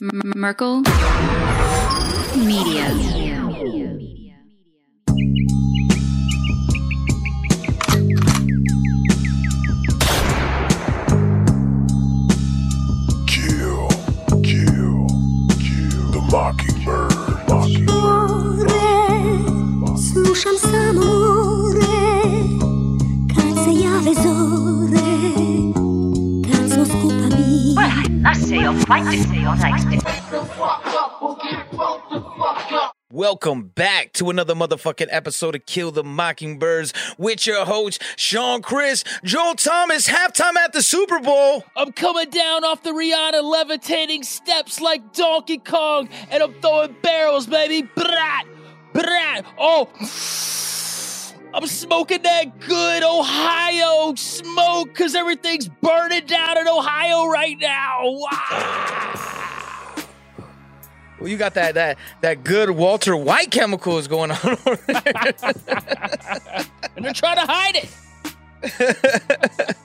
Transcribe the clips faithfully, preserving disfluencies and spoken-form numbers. Merkel Media. Kill, kill, kill the Mockingbird. Море, слушам за море, как сияли зоре, как со скупами. Well, I say I'll fight to say I'll fight. Welcome back to another motherfucking episode of Kill the Mockingbirds with your host, Sean Chris, Joel Thomas, halftime at the Super Bowl. I'm coming down off the Rihanna levitating steps like Donkey Kong, and I'm throwing barrels, baby. Brat, brat. Oh, I'm smoking that good Ohio smoke because everything's burning down in Ohio right now. Wow. Well, you got that that that good Walter White chemicals going on over there. And they're trying to hide it.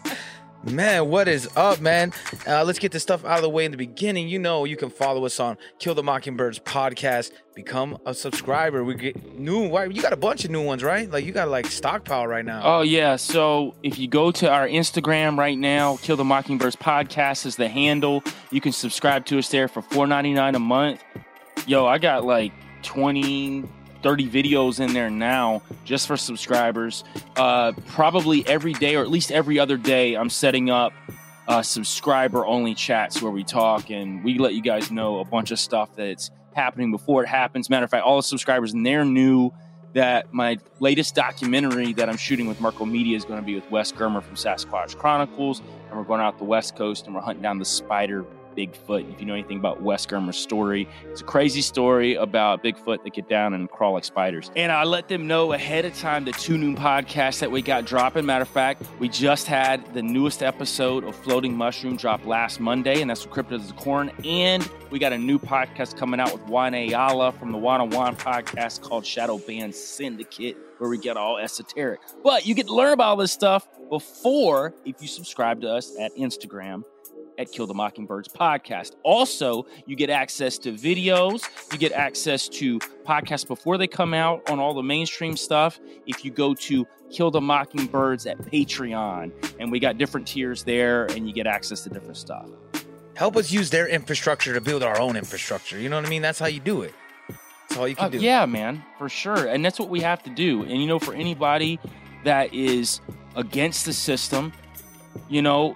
Man, what is up, man? Uh, let's get this stuff out of the way in the beginning. You know you can follow us on Kill the Mockingbirds podcast. Become a subscriber. We get new. You got a bunch of new ones, right? Like, you got like stockpile right now. Oh, yeah. So if you go to our Instagram right now, Kill the Mockingbirds podcast is the handle. You can subscribe to us there for four ninety-nine a month. Yo, I got like twenty, thirty videos in there now just for subscribers. Uh, probably every day or at least every other day, I'm setting up uh, subscriber only chats where we talk and we let you guys know a bunch of stuff that's happening before it happens. Matter of fact, all the subscribers in there knew that my latest documentary that I'm shooting with Merkel Media is going to be with Wes Germer from Sasquatch Chronicles, and we're going out the West Coast and we're hunting down the spider Bigfoot. If you know anything about Wes Germer's story, it's a crazy story about Bigfoot that get down and crawl like spiders. And I let them know ahead of time the two new podcasts that we got dropping. Matter of fact, we just had the newest episode of Floating Mushroom drop last Monday, and that's with Crypt of the Corn. And we got a new podcast coming out with Juan Ayala from the One on One podcast called Shadow Band Syndicate, where we get all esoteric. But you get to learn about all this stuff before if you subscribe to us at Instagram at Kill the Mockingbirds podcast. Also, you get access to videos. You get access to podcasts before they come out on all the mainstream stuff. If you go to Kill the Mockingbirds at Patreon, and we got different tiers there, and you get access to different stuff. Help us use their infrastructure to build our own infrastructure. You know what I mean? That's how you do it. That's all you can uh, do. Yeah, man, for sure. And that's what we have to do. And, you know, for anybody that is against the system, you know,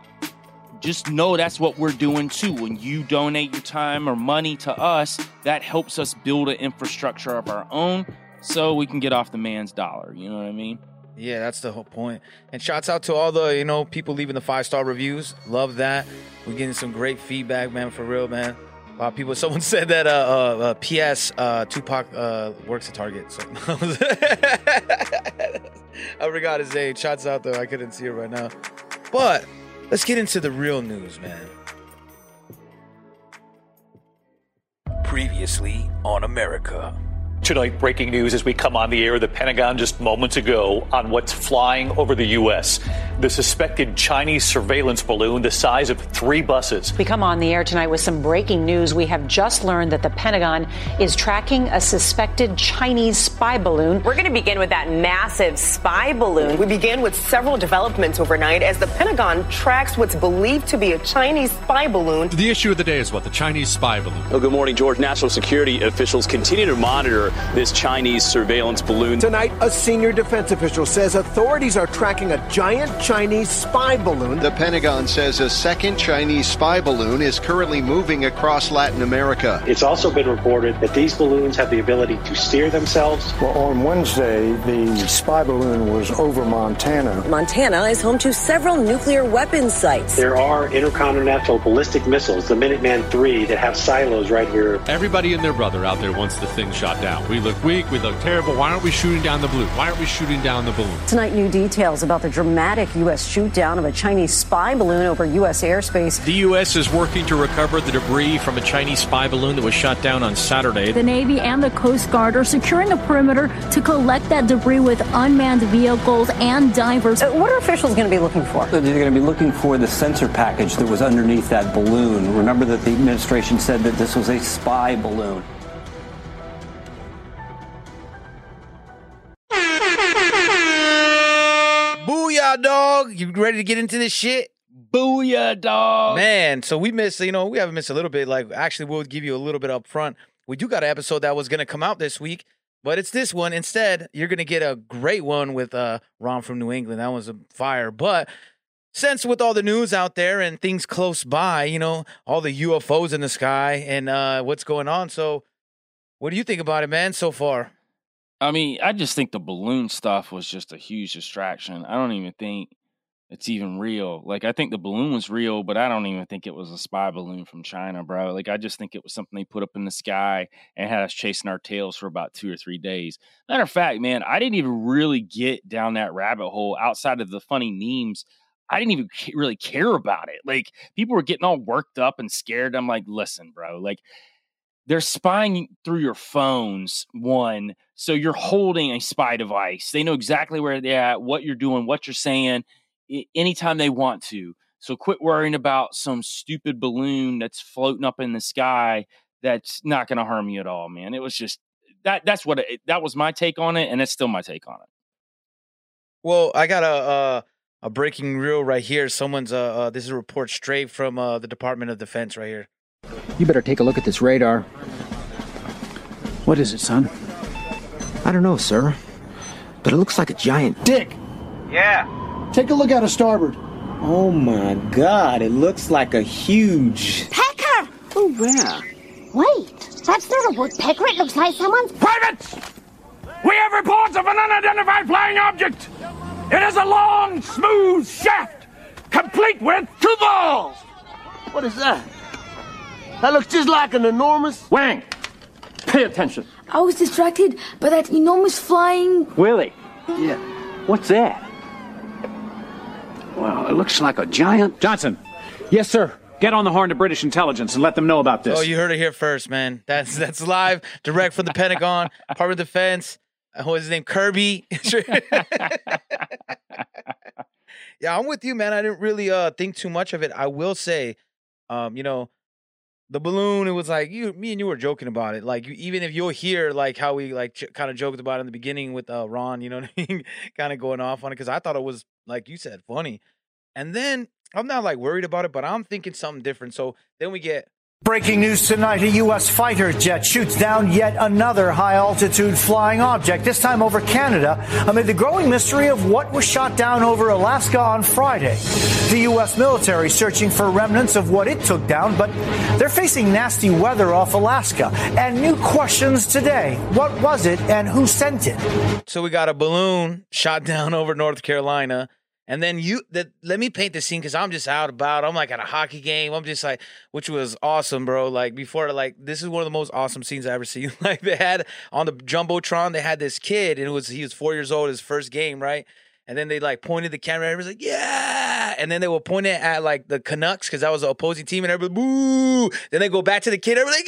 just know that's what we're doing too. When you donate your time or money to us, that helps us build an infrastructure of our own so we can get off the man's dollar. You know what I mean? Yeah, that's the whole point. And shouts out to all the, you know, people leaving the five-star reviews. Love that. We're getting some great feedback, man, for real, man. Wow, people. Someone said that uh, uh, uh, P S Uh, Tupac uh, works at Target. So I forgot his name. Shouts out, though. I couldn't see it right now. But let's get into the real news, man. Previously on America. Tonight, breaking news as we come on the air, the Pentagon just moments ago on what's flying over the U S. The suspected Chinese surveillance balloon the size of three buses. We come on the air tonight with some breaking news. We have just learned that the Pentagon is tracking a suspected Chinese spy balloon. We're going to begin with that massive spy balloon. We began with several developments overnight as the Pentagon tracks what's believed to be a Chinese spy balloon. The issue of the day is what? The Chinese spy balloon. Oh, good morning, George. National security officials continue to monitor this Chinese surveillance balloon. Tonight, a senior defense official says authorities are tracking a giant Chinese spy balloon. The Pentagon says a second Chinese spy balloon is currently moving across Latin America. It's also been reported that these balloons have the ability to steer themselves. Well, on Wednesday, the spy balloon was over Montana. Montana is home to several nuclear weapons sites. There are intercontinental ballistic missiles, the Minuteman three, that have silos right here. Everybody and their brother out there wants the thing shot down. We look weak, we look terrible. Why aren't we shooting down the balloon? Why aren't we shooting down the balloon? Tonight, new details about the dramatic U S shoot down of a Chinese spy balloon over U S airspace. The U S is working to recover the debris from a Chinese spy balloon that was shot down on Saturday. The Navy and the Coast Guard are securing a perimeter to collect that debris with unmanned vehicles and divers. Uh, what are officials going to be looking for? They're going to be looking for the sensor package that was underneath that balloon. Remember that the administration said that this was a spy balloon. Booyah, dog. You ready to get into this shit? Booyah, dog. Man, so we missed, you know, we haven't missed a little bit. Like, actually, we'll give you a little bit up front. We do got an episode that was going to come out this week, but it's this one. Instead, you're going to get a great one with uh, Ron from New England. That was a fire. But since with all the news out there and things close by, you know, all the U F Os in the sky and uh, what's going on. So what do you think about it, man, so far? I mean, I just think the balloon stuff was just a huge distraction. I don't even think it's even real. Like, I think the balloon was real, but I don't even think it was a spy balloon from China, bro. Like, I just think it was something they put up in the sky and had us chasing our tails for about two or three days. Matter of fact, man, I didn't even really get down that rabbit hole outside of the funny memes. I didn't even really care about it. Like, people were getting all worked up and scared. I'm like, listen, bro, like, they're spying through your phones, one. So you're holding a spy device. They know exactly where they're at, what you're doing, what you're saying, anytime they want to. So quit worrying about some stupid balloon that's floating up in the sky that's not going to harm you at all, man. It was just that. That's what it, that was my take on it, and it's still my take on it. Well, I got a uh, a breaking reel right here. Someone's uh, uh, this is a report straight from uh, the Department of Defense right here. You better take a look at this radar. What is it, son? I don't know, sir. But it looks like a giant dick. Yeah. Take a look out of starboard. Oh, my God. It looks like a huge... Pecker! Oh, yeah. Wait. That's not a woodpecker. It looks like someone's... Privates! We have reports of an unidentified flying object. It is a long, smooth shaft, complete with two balls. What is that? That looks just like an enormous... Wang! Pay attention. I was distracted by that enormous flying... Willie. Yeah. What's that? Wow, it looks like a giant... Johnson. Yes, sir. Get on the horn to British intelligence and let them know about this. Oh, you heard it here first, man. That's that's live, direct from the Pentagon, Department of Defense. Uh, what was his name? Kirby. Yeah, I'm with you, man. I didn't really uh, think too much of it. I will say, um, you know... The balloon, it was like, you, me and you were joking about it. Like, you, even if you'll hear, like, how we, like, ch- kind of joked about it in the beginning with uh, Ron, you know what I mean? Kind of going off on it, because I thought it was, like you said, funny. And then, I'm not, like, worried about it, but I'm thinking something different. So, then we get... Breaking news tonight, a U S fighter jet shoots down yet another high-altitude flying object, this time over Canada, amid the growing mystery of what was shot down over Alaska on Friday. The U S military searching for remnants of what it took down, but they're facing nasty weather off Alaska. And new questions today. What was it, and who sent it? So we got a balloon shot down over North Carolina. And then you, the, let me paint the scene, because I'm just out about, I'm like at a hockey game, I'm just like, which was awesome, bro. Like before, like this is one of the most awesome scenes I ever seen. Like they had on the Jumbotron, they had this kid, and it was he was four years old, his first game, right? And then they like pointed the camera, and everybody's like, yeah! And then they were pointing at like the Canucks, because that was an opposing team, and everybody, boo! Then they go back to the kid, everybody's like,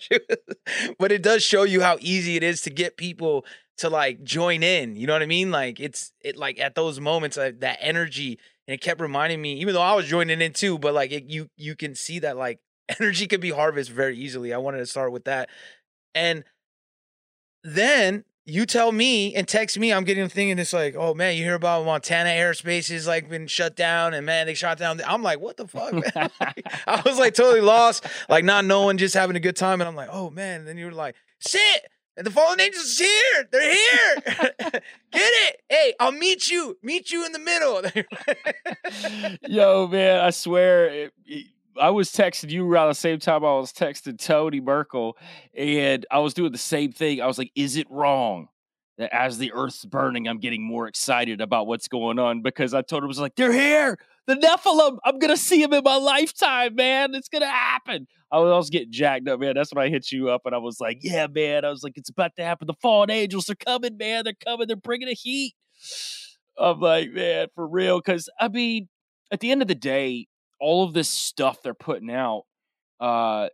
yeah! But it does show you how easy it is to get people to like join in, you know what I mean? Like it's it like at those moments, like, that energy, and it kept reminding me, even though I was joining in too, but like it, you you can see that like energy could be harvested very easily. I wanted to start with that. And then you tell me and text me, I'm getting a thing and it's like, oh man, you hear about Montana airspace is like been shut down and man, they shot down. I'm like, what the fuck, man? Like, I was like totally lost, like not knowing, just having a good time. And I'm like, oh man. And then you were like, shit. And the fallen angels is here. They're here. Get it. Hey, I'll meet you. Meet you in the middle. Yo, man, I swear. It, it, I was texting you around the same time I was texting Tony Merkel, and I was doing the same thing. I was like, is it wrong that as the earth's burning, I'm getting more excited about what's going on? Because I told him, I was like, they're here. The Nephilim. I'm going to see him in my lifetime, man. It's going to happen. I was, I was getting jacked up, man. That's when I hit you up, and I was like, yeah, man. I was like, it's about to happen. The fallen angels are coming, man. They're coming. They're bringing the heat. I'm like, man, for real. Because, I mean, at the end of the day, all of this stuff they're putting out, uh,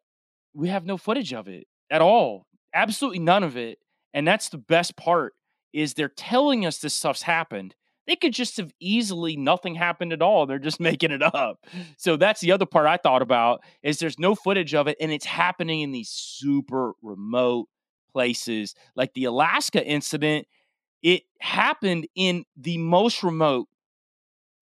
we have no footage of it at all. Absolutely none of it. And that's the best part, is they're telling us this stuff's happened. They could just have easily nothing happened at all. They're just making it up. So that's the other part I thought about, is there's no footage of it, and it's happening in these super remote places. Like the Alaska incident, it happened in the most remote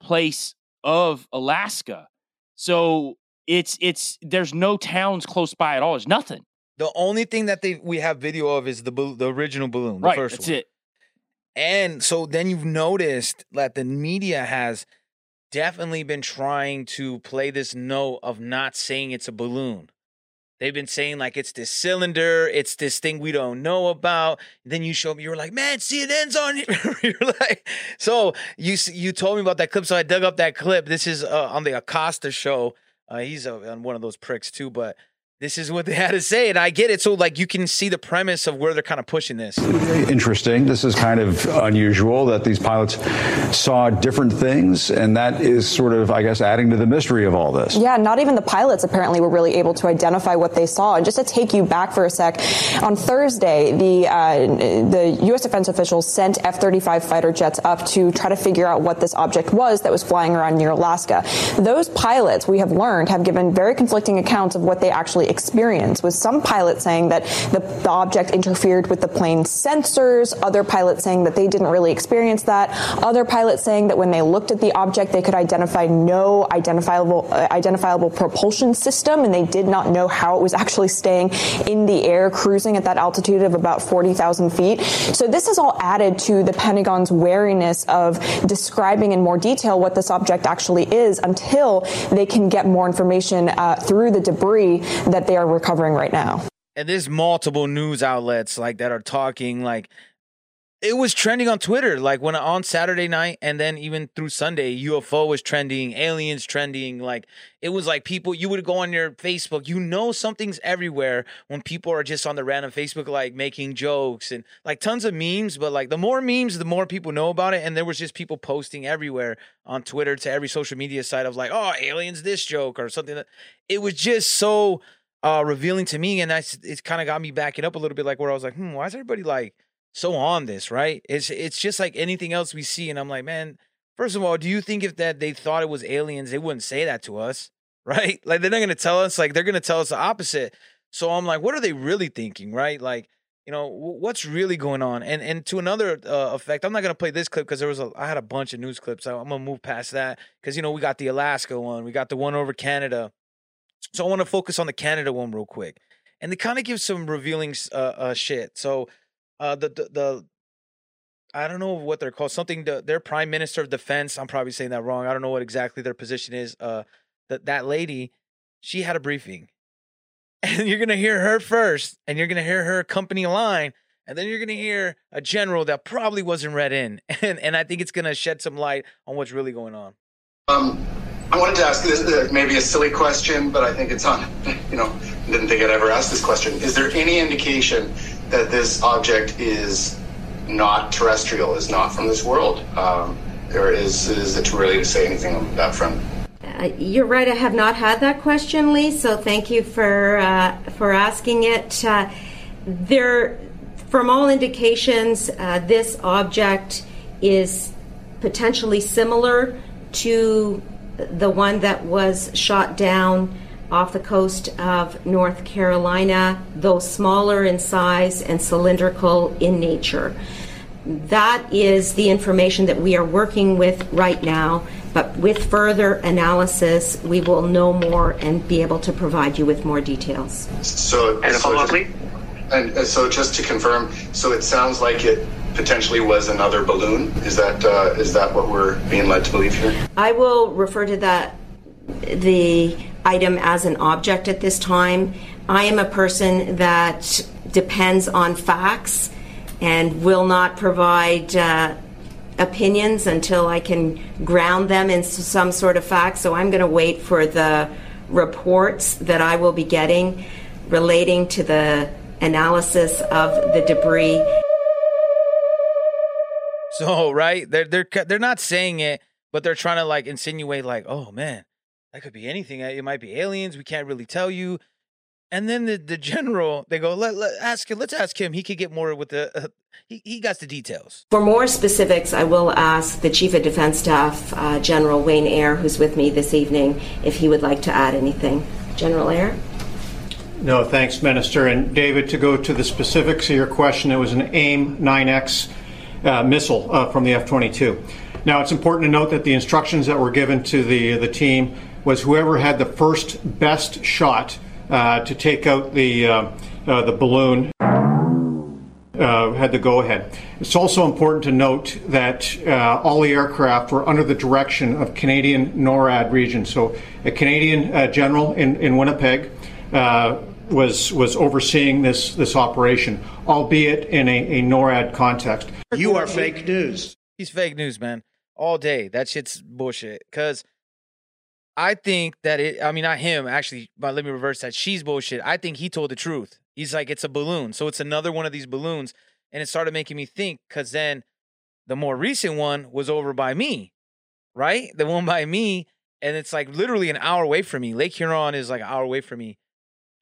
place of Alaska. So it's it's there's no towns close by at all. There's nothing. The only thing that they we have video of is the the original balloon, the right, first that's one. It. And so then you've noticed that the media has definitely been trying to play this note of not saying it's a balloon. They've been saying, like, it's this cylinder, it's this thing we don't know about. Then you show me, you were like, man, C N N's on here. You're like, so you you told me about that clip, so I dug up that clip. This is uh, on the Acosta show. Uh, he's a, on one of those pricks too, but this is what they had to say, and I get it. So, like, you can see the premise of where they're kind of pushing this. Interesting. This is kind of unusual that these pilots saw different things, and that is sort of, I guess, adding to the mystery of all this. Yeah, not even the pilots apparently were really able to identify what they saw. And just to take you back for a sec, on Thursday, the uh, the U S defense officials sent F thirty-five fighter jets up to try to figure out what this object was that was flying around near Alaska. Those pilots, we have learned, have given very conflicting accounts of what they actually experience, with some pilots saying that the, the object interfered with the plane's sensors, other pilots saying that they didn't really experience that, other pilots saying that when they looked at the object, they could identify no identifiable uh, identifiable propulsion system, and they did not know how it was actually staying in the air, cruising at that altitude of about forty thousand feet. So this is all added to the Pentagon's wariness of describing in more detail what this object actually is until they can get more information uh, through the debris that they are recovering right now. And there's multiple news outlets like that are talking, like, it was trending on Twitter, like, when on Saturday night, and then even through Sunday, U F O was trending, aliens trending. Like, it was like people, you would go on your Facebook, you know something's everywhere when people are just on the random Facebook, like, making jokes and, like, tons of memes. But, like, the more memes, the more people know about it. And there was just people posting everywhere on Twitter to every social media site of, like, oh, aliens this joke or something. That, it was just so... Uh, revealing to me, and I, it's kind of got me backing up a little bit, like, where I was like, hmm, why is everybody, like, so on this, right? It's it's just like anything else we see, and I'm like, man, first of all, do you think if that they thought it was aliens, they wouldn't say that to us, right? Like, they're not going to tell us, like, they're going to tell us the opposite. So I'm like, what are they really thinking, right? Like, you know, w- what's really going on? And and to another uh, effect, I'm not going to play this clip because there was a, I had a bunch of news clips. I, I'm going to move past that because, you know, we got the Alaska one. We got the one over Canada. So I want to focus on the Canada one real quick. And they kind of give some revealing uh, uh, shit. So uh, the, the, the, I don't know what they're called. Something, the, their prime minister of defense, I'm probably saying that wrong. I don't know what exactly their position is. Uh, that that lady, she had a briefing. And you're going to hear her first. And you're going to hear her company line. And then you're going to hear a general that probably wasn't read in. And, and I think it's going to shed some light on what's really going on. Um. I wanted to ask this, uh, maybe a silly question, but I think it's on, you know, didn't think I'd ever ask this question. Is there any indication that this object is not terrestrial, is not from this world? Um, or is, is it too early to say anything on that front? Uh, you're right. I have not had that question, Lee, so thank you for, uh, for asking it. Uh, there, from all indications, uh, this object is potentially similar to the one that was shot down off the coast of North Carolina, though smaller in size and cylindrical in nature. That is the information that we are working with right now, but with further analysis, we will know more and be able to provide you with more details. So, and a follow-up, Lee? And, and so just to confirm, so it sounds like it potentially was another balloon. Is that uh, is that what we're being led to believe here? I will refer to that, the item, as an object at this time. I am a person that depends on facts and will not provide uh, opinions until I can ground them in some sort of fact. So I'm going to wait for the reports that I will be getting relating to the analysis of the debris. So, right, they're they're they're not saying it, but they're trying to like insinuate, like, oh man, that could be anything. It might be aliens. We can't really tell you. And then the, the general, they go, let, let ask him. Let's ask him. He could get more with the. Uh, he he got the details. For more specifics, I will ask the Chief of Defense Staff, uh, General Wayne Eyre, who's with me this evening, if he would like to add anything. General Eyre. No, thanks, Minister. And David, to go to the specifics of your question, it was an AIM nine X uh, missile uh, from the F twenty-two. Now, it's important to note that the instructions that were given to the, the team was whoever had the first best shot uh, to take out the, uh, uh, the balloon uh, had the go-ahead. It's also important to note that uh, all the aircraft were under the direction of Canadian NORAD region. So a Canadian uh, general in, in Winnipeg uh, was was overseeing this this operation, albeit in a, a NORAD context. You are fake news. He's fake news, man. All day. That shit's bullshit. Because I think that it, I mean, not him, actually, but let me reverse that. She's bullshit. I think he told the truth. He's like, it's a balloon. So it's another one of these balloons. And it started making me think, because then the more recent one was over by me, right? The one by me. And it's like literally an hour away from me. Lake Huron is like an hour away from me.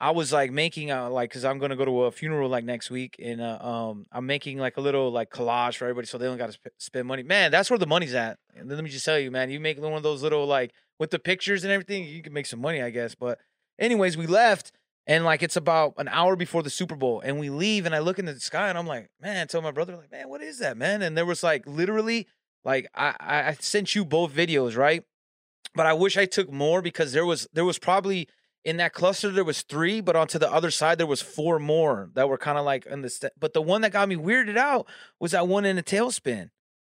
I was like making a, like, because I'm going to go to a funeral like next week, and uh, um, I'm making like a little like collage for everybody so they don't got to sp- spend money. Man, that's where the money's at. And let me just tell you, man, you make one of those little like with the pictures and everything, you can make some money, I guess. But anyways, we left, and like it's about an hour before the Super Bowl, and we leave, and I look in the sky, and I'm like, man, I told my brother, like, man, what is that, man? And there was like literally, like I, I sent you both videos, right? But I wish I took more, because there was there was probably – in that cluster, there was three, but onto the other side, there was four more that were kind of like in the st- But the one that got me weirded out was that one in a tailspin.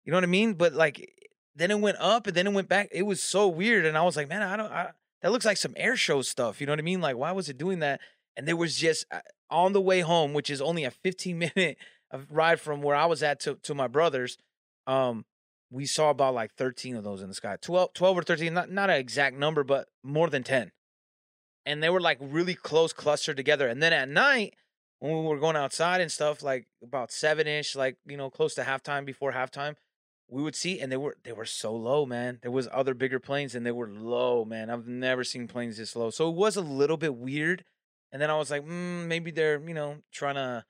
You know what I mean? But like, then it went up and then it went back. It was so weird. And I was like, man, I don't, I, that looks like some air show stuff. You know what I mean? Like, why was it doing that? And there was just on the way home, which is only a fifteen minute ride from where I was at to, to my brother's. Um, we saw about like thirteen of those in the sky, twelve, twelve or thirteen, not, not an exact number, but more than ten. And they were like really close clustered together. And then at night, when we were going outside and stuff, like about seven-ish, like, you know, close to halftime, before halftime, we would see, and they were they were so low, man. There was other bigger planes, and they were low, man. I've never seen planes this low. So it was a little bit weird. And then I was like, mm, maybe they're, you know, trying to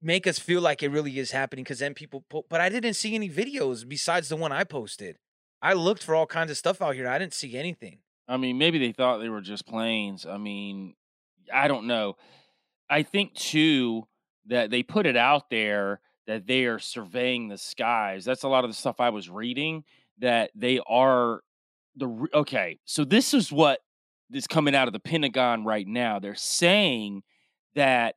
make us feel like it really is happening, because then people po- – but I didn't see any videos besides the one I posted. I looked for all kinds of stuff out here. I didn't see anything. I mean, maybe they thought they were just planes. I mean, I don't know. I think, too, that they put it out there that they are surveying the skies. That's a lot of the stuff I was reading, that they are the. Okay, so this is what is coming out of the Pentagon right now. They're saying that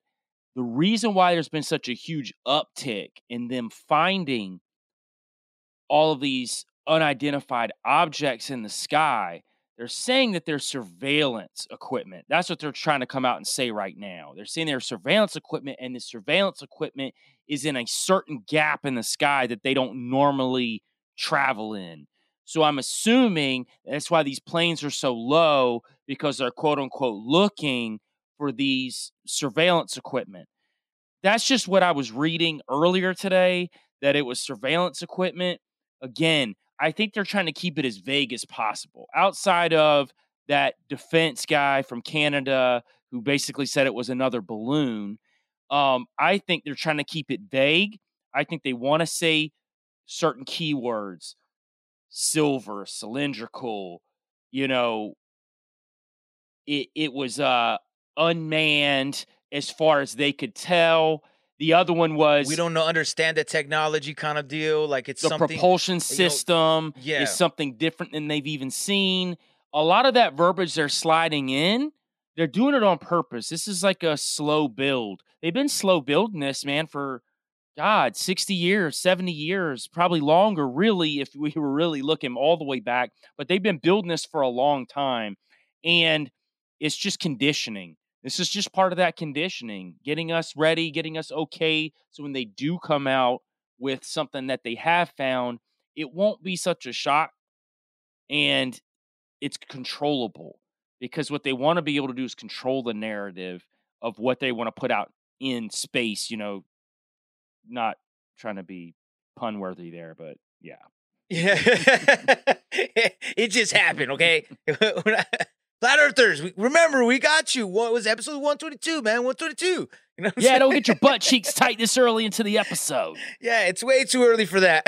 the reason why there's been such a huge uptick in them finding all of these unidentified objects in the sky, they're saying that there's surveillance equipment. That's what they're trying to come out and say right now. They're saying there's surveillance equipment, and the surveillance equipment is in a certain gap in the sky that they don't normally travel in. So I'm assuming that's why these planes are so low, because they're quote unquote looking for these surveillance equipment. That's just what I was reading earlier today, that it was surveillance equipment. Again, I think they're trying to keep it as vague as possible, outside of that defense guy from Canada who basically said it was another balloon. Um, I think they're trying to keep it vague. I think they want to say certain keywords: silver, cylindrical, you know, it, it was uh, unmanned as far as they could tell. The other one was... we don't know, understand the technology kind of deal. Like, it's the something... the propulsion system, you know, yeah, is something different than they've even seen. A lot of that verbiage they're sliding in, They're doing it on purpose. This is like a slow build. They've been slow building this, man, for, God, sixty years, seventy years, probably longer, really, if we were really looking all the way back. But they've been building this for a long time. And it's just conditioning. This is just part of that conditioning, getting us ready, getting us okay. So when they do come out with something that they have found, it won't be such a shock, and it's controllable, because what they want to be able to do is control the narrative of what they want to put out in space, you know, not trying to be pun worthy there, but yeah. Yeah. It just happened. Okay. Flat Earthers, we, remember, we got you. What was episode one twenty-two, man? one twenty-two. You know yeah, saying? Don't get your butt cheeks tight this early into the episode. Yeah, it's way too early for that.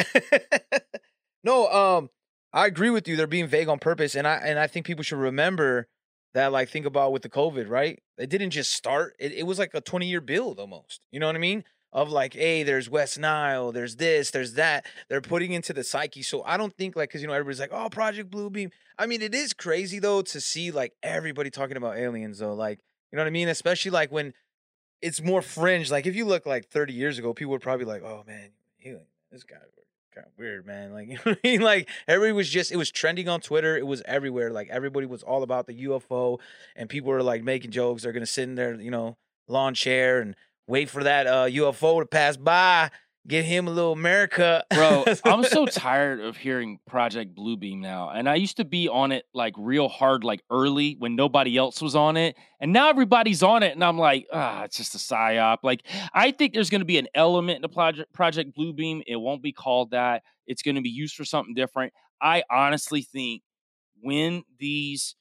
No, um, I agree with you. They're being vague on purpose, and I and I think people should remember that. Like, think about with the COVID, right? It didn't just start. It, it was like a twenty-year build almost. You know what I mean? Of like, hey, there's West Nile, there's this, there's that. They're putting into the psyche. So I don't think, like, because, you know, everybody's like, oh, Project Bluebeam. I mean, it is crazy, though, to see, like, everybody talking about aliens, though. Like, you know what I mean? Especially, like, when it's more fringe. Like, if you look, like, thirty years ago, people were probably like, oh, man, this guy kind of weird, man. Like, you know what I mean? Like, everybody was just, it was trending on Twitter. It was everywhere. Like, everybody was all about the U F O, and people were, like, making jokes. They're going to sit in their, you know, lawn chair and wait for that uh, U F O to pass by. Get him a little America. Bro, I'm so tired of hearing Project Bluebeam now. And I used to be on it like real hard, like early when nobody else was on it. And now everybody's on it. And I'm like, ah, it's just a psyop. Like, I think there's going to be an element in the project, Project Bluebeam. It won't be called that. It's going to be used for something different. I honestly think when these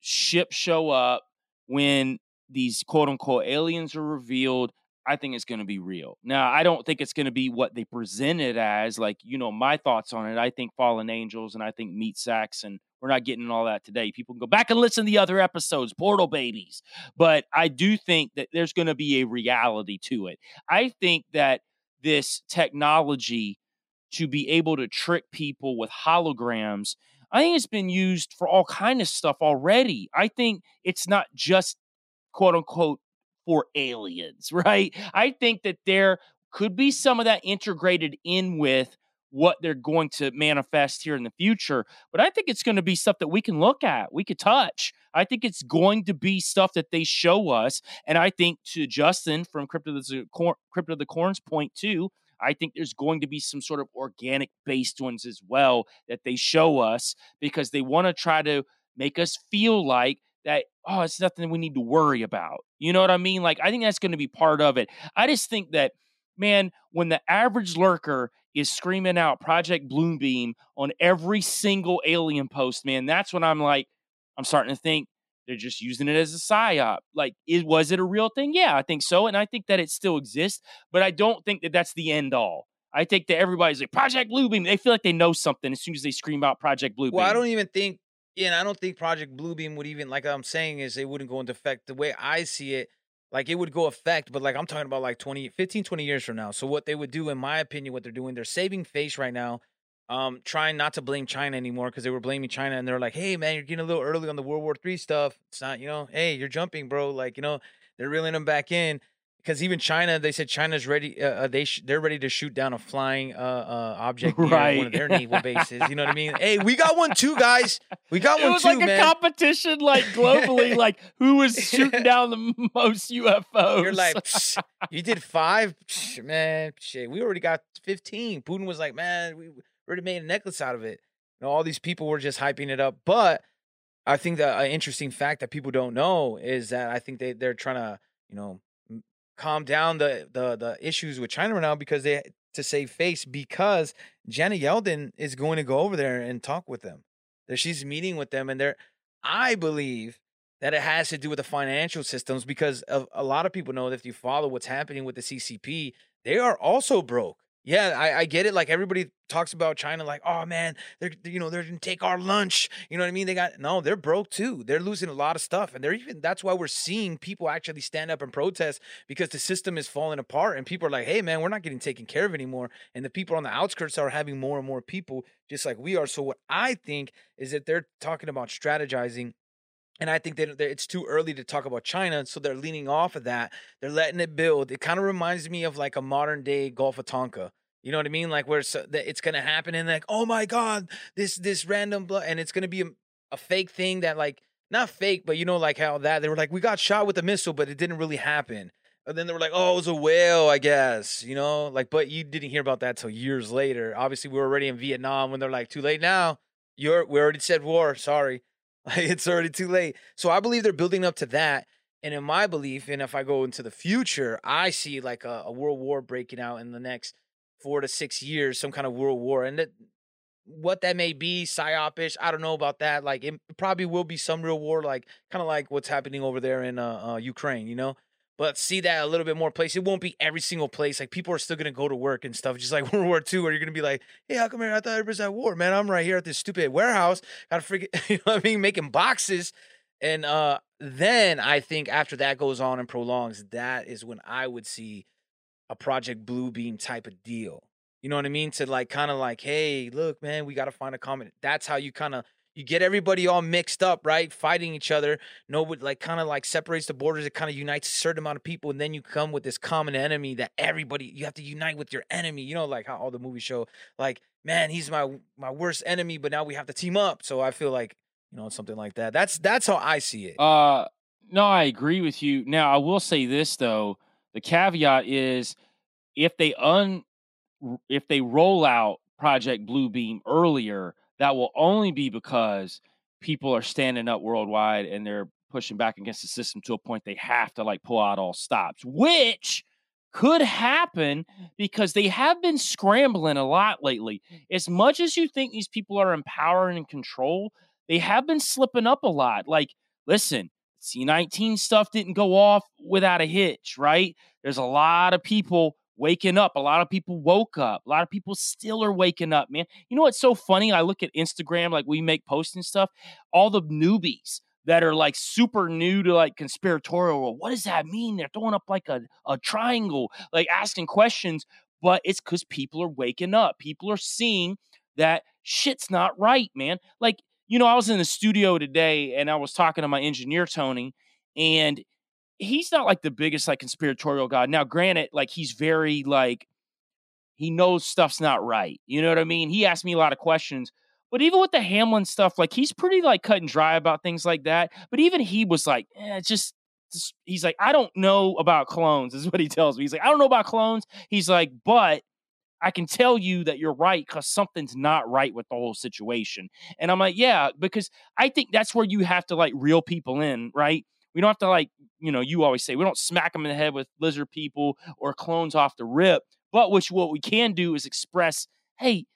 ships show up, when these quote unquote aliens are revealed, I think it's going to be real. Now, I don't think it's going to be what they present it as. Like, you know, my thoughts on it, I think Fallen Angels and I think Meat Sacks, and we're not getting all that today. People can go back and listen to the other episodes, Portal Babies. But I do think that there's going to be a reality to it. I think that this technology to be able to trick people with holograms, I think it's been used for all kind of stuff already. I think it's not just quote unquote for aliens, right? I think that there could be some of that integrated in with what they're going to manifest here in the future. But I think it's going to be stuff that we can look at, we could touch. I think it's going to be stuff that they show us. And I think, to Justin from Crypt of the Corn, Crypt of the Corn's point too, I think there's going to be some sort of organic based ones as well that they show us, because they want to try to make us feel like that, oh, it's nothing we need to worry about. You know what I mean? Like, I think that's going to be part of it. I just think that, man, when the average lurker is screaming out Project Bluebeam on every single alien post, man, that's when I'm like, I'm starting to think they're just using it as a psyop. Like, is, was it a real thing? Yeah, I think so. And I think that it still exists, but I don't think that that's the end all. I think that everybody's like, Project Bluebeam. They feel like they know something as soon as they scream out Project Bluebeam. Well, I don't even think, Yeah, and I don't think Project Bluebeam would even, like I'm saying, is it wouldn't go into effect. The way I see it, like, it would go effect, but, like, I'm talking about, like, twenty, fifteen, twenty years from now. So what they would do, in my opinion, what they're doing, they're saving face right now, um, trying not to blame China anymore, because they were blaming China, and they're like, hey, man, you're getting a little early on the World War Three stuff. It's not, you know, hey, you're jumping, bro. Like, you know, they're reeling them back in, because even China, they said China's ready. Uh, they sh- they're ready to shoot down a flying uh, uh, object near right. one of their naval bases. You know what I mean? Hey, we got one too, guys. We got it one too, like, man. It was like a competition, like globally, like who was shooting down the most U F Os. You're like, psh, you did five, psh, man. Shit, we already got fifteen. Putin was like, man, we already made a necklace out of it. You know, all these people were just hyping it up. But I think that an interesting fact that people don't know is that I think they they're trying to, you know, calm down the, the the issues with China right now, because they to save face, because Janet Yellen is going to go over there and talk with them. That she's meeting with them, and they're I believe that it has to do with the financial systems, because of, a lot of people know that if you follow what's happening with the C C P, they are also broke. Yeah, I, I get it. Like, everybody talks about China, like, oh man, they're you know they're gonna take our lunch. You know what I mean? They got no, they're broke too. They're losing a lot of stuff, and they're even that's why we're seeing people actually stand up and protest, because the system is falling apart, and people are like, hey man, we're not getting taken care of anymore. And the people on the outskirts are having more and more people, just like we are. So what I think is that they're talking about strategizing And I think that it's too early to talk about China, so they're leaning off of that. They're letting it build. It kind of reminds me of like a modern-day Gulf of Tonka. You know what I mean? Like where it's, it's going to happen and like, oh, my God, this this random blood. And it's going to be a, a fake thing that like, not fake, but you know like how that. They were like, we got shot with a missile, but it didn't really happen. And then they were like, oh, it was a whale, I guess, you know? Like, but you didn't hear about that till years later. Obviously, we were already in Vietnam when they're like, too late now. You're, we already said war. Sorry. It's already too late. So I believe they're building up to that. And in my belief, and if I go into the future, I see like a, a world war breaking out in the next four to six years, some kind of world war. And that, what that may be, psyopish, I don't know about that. Like it probably will be some real war, like kind of like what's happening over there in uh, uh, Ukraine, you know? But see that a little bit more place. It won't be every single place. Like people are still going to go to work and stuff. Just like World War Two, where you're going to be like, hey, how come here? I thought everybody's at war, man. I'm right here at this stupid warehouse. Got to freaking, you know what I mean? Making boxes. And uh, then I think after that goes on and prolongs, that is when I would see a Project Bluebeam type of deal. You know what I mean? To like, kind of like, hey, look, man, we got to find a common. That's how you kind of. You get everybody all mixed up, right? Fighting each other. Nobody like kind of like separates the borders. It kind of unites a certain amount of people. And then you come with this common enemy that everybody, you have to unite with your enemy. You know, like how all the movies show like, man, he's my, my worst enemy, but now we have to team up. So I feel like, you know, something like that. That's, that's how I see it. Uh, no, I agree with you. Now I will say this though. The caveat is if they un, if they roll out Project Bluebeam earlier, that will only be because people are standing up worldwide and they're pushing back against the system to a point they have to like pull out all stops, which could happen because they have been scrambling a lot lately. As much as you think these people are in power and in control, they have been slipping up a lot. Like, listen, C nineteen stuff didn't go off without a hitch, right? There's a lot of people waking up. A lot of people woke up. A lot of people still are waking up, man. You know what's so funny? I look at Instagram, like we make posts and stuff. All the newbies that are like super new to like conspiratorial world. What does that mean? They're throwing up like a, a triangle, like asking questions, but it's because people are waking up. People are seeing that shit's not right, man. Like, you know, I was in the studio today and I was talking to my engineer, Tony, and he's not like the biggest like conspiratorial guy. Now, granted, like he's very like, he knows stuff's not right. You know what I mean? He asked me a lot of questions, but even with the Hamlin stuff, like he's pretty like cut and dry about things like that. But even he was like, eh, it's just, just, he's like, I don't know about clones is what he tells me. He's like, I don't know about clones. He's like, but I can tell you that you're right because something's not right with the whole situation. And I'm like, yeah, because I think that's where you have to like reel people in, right? We don't have to like, you know, you always say we don't smack them in the head with lizard people or clones off the rip. But which what we can do is express, hey,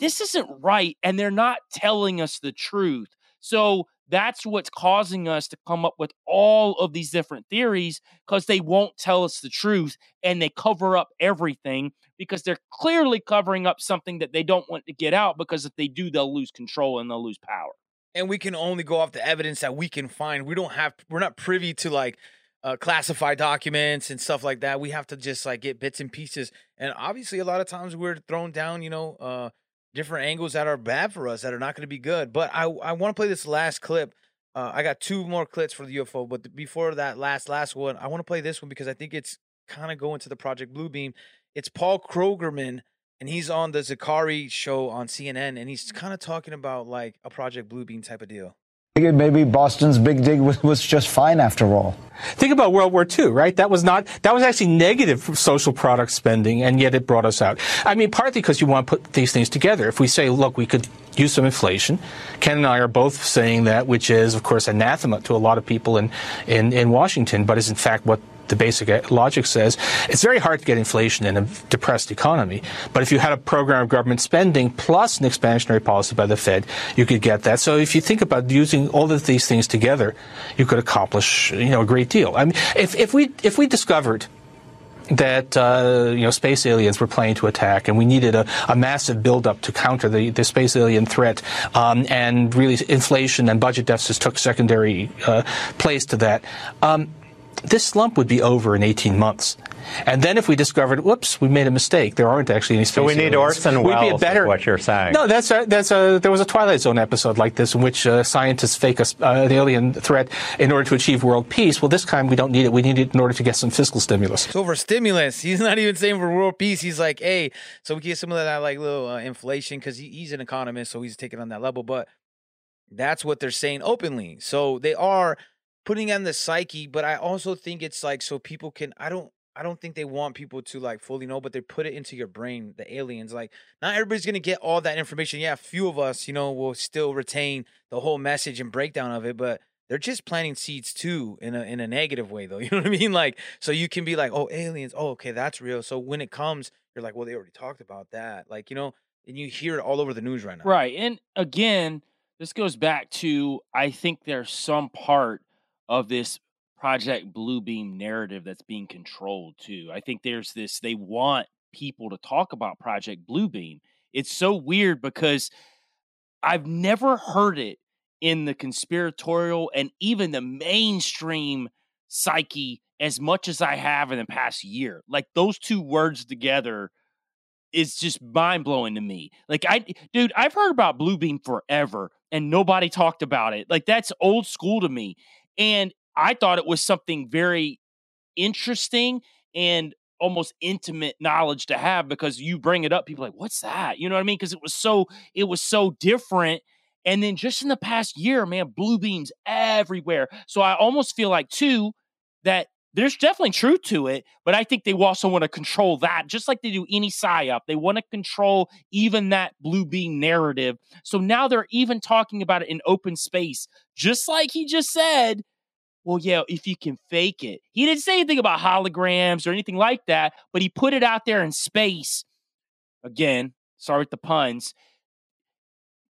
this isn't right. And they're not telling us the truth. So that's what's causing us to come up with all of these different theories because they won't tell us the truth. And they cover up everything because they're clearly covering up something that they don't want to get out because if they do, they'll lose control and they'll lose power. And we can only go off the evidence that we can find. We don't have, we're not privy to like uh, classified documents and stuff like that. We have to just like get bits and pieces. And obviously a lot of times we're thrown down, you know, uh, different angles that are bad for us, that are not going to be good. But I, I want to play this last clip. Uh, I got two more clips for the U F O, but before that last, last one, I want to play this one because I think it's kind of going to the Project Bluebeam. It's Paul Krogerman. And he's on the Zakari show on C N N, and he's kind of talking about, like, a Project Bluebeam type of deal. Maybe Boston's Big Dig was, was just fine after all. Think about World War Two, right? That was not, that was actually negative for social product spending, and yet it brought us out. I mean, partly because you want to put these things together. If we say, look, we could use some inflation, Ken and I are both saying that, which is, of course, anathema to a lot of people in, in, in Washington, but is in fact what the basic logic says. It's very hard to get inflation in a depressed economy, but if you had a program of government spending plus an expansionary policy by the Fed, you could get that. So if you think about using all of these things together, you could accomplish, you know, a great deal. I mean, if, if we if we discovered that uh, you know, space aliens were planning to attack, and we needed a, a massive buildup to counter the, the space alien threat. Um, and really, inflation and budget deficits took secondary uh, place to that. Um, this slump would be over in eighteen months. And then if we discovered, whoops, we made a mistake, there aren't actually any space. So we need Orson Welles, be is what you're saying. No, that's a, that's a, there was a Twilight Zone episode like this in which uh, scientists fake a, uh, an alien threat in order to achieve world peace. Well, this time we don't need it. We need it in order to get some fiscal stimulus. So for stimulus, he's not even saying for world peace. He's like, hey, so we get some of that like little uh, inflation, because he, he's an economist, so he's taking on that level. But that's what they're saying openly. So they are putting on the psyche, but I also think it's like so people can, I don't, I don't think they want people to like fully know, but they put it into your brain, the aliens. Like, not everybody's going to get all that information. Yeah, a few of us, you know, will still retain the whole message and breakdown of it, but they're just planting seeds too in a, in a negative way though. You know what I mean? Like, so you can be like, oh, aliens. Oh, okay, that's real. So when it comes, you're like, well, they already talked about that. Like, you know, and you hear it all over the news right now. Right. And again, this goes back to, I think there's some part of this Project Bluebeam narrative that's being controlled too. I think there's this, they want people to talk about Project Bluebeam. It's so weird because I've never heard it in the conspiratorial and even the mainstream psyche as much as I have in the past year. Like, those two words together is just mind-blowing to me. Like, I, dude, I've heard about Bluebeam forever and nobody talked about it. Like, that's old school to me. And I thought it was something very interesting and almost intimate knowledge to have, because you bring it up, people are like, what's that? You know what I mean? Because it was so it was so different. And then just in the past year, man, Bluebeam's everywhere. So I almost feel like, too, that there's definitely truth to it, but I think they also want to control that, just like they do any psyop. They want to control even that Bluebeam narrative. So now they're even talking about it in open space, just like he just said. Well, yeah, if you can fake it. He didn't say anything about holograms or anything like that, but he put it out there in space. Again, sorry with the puns.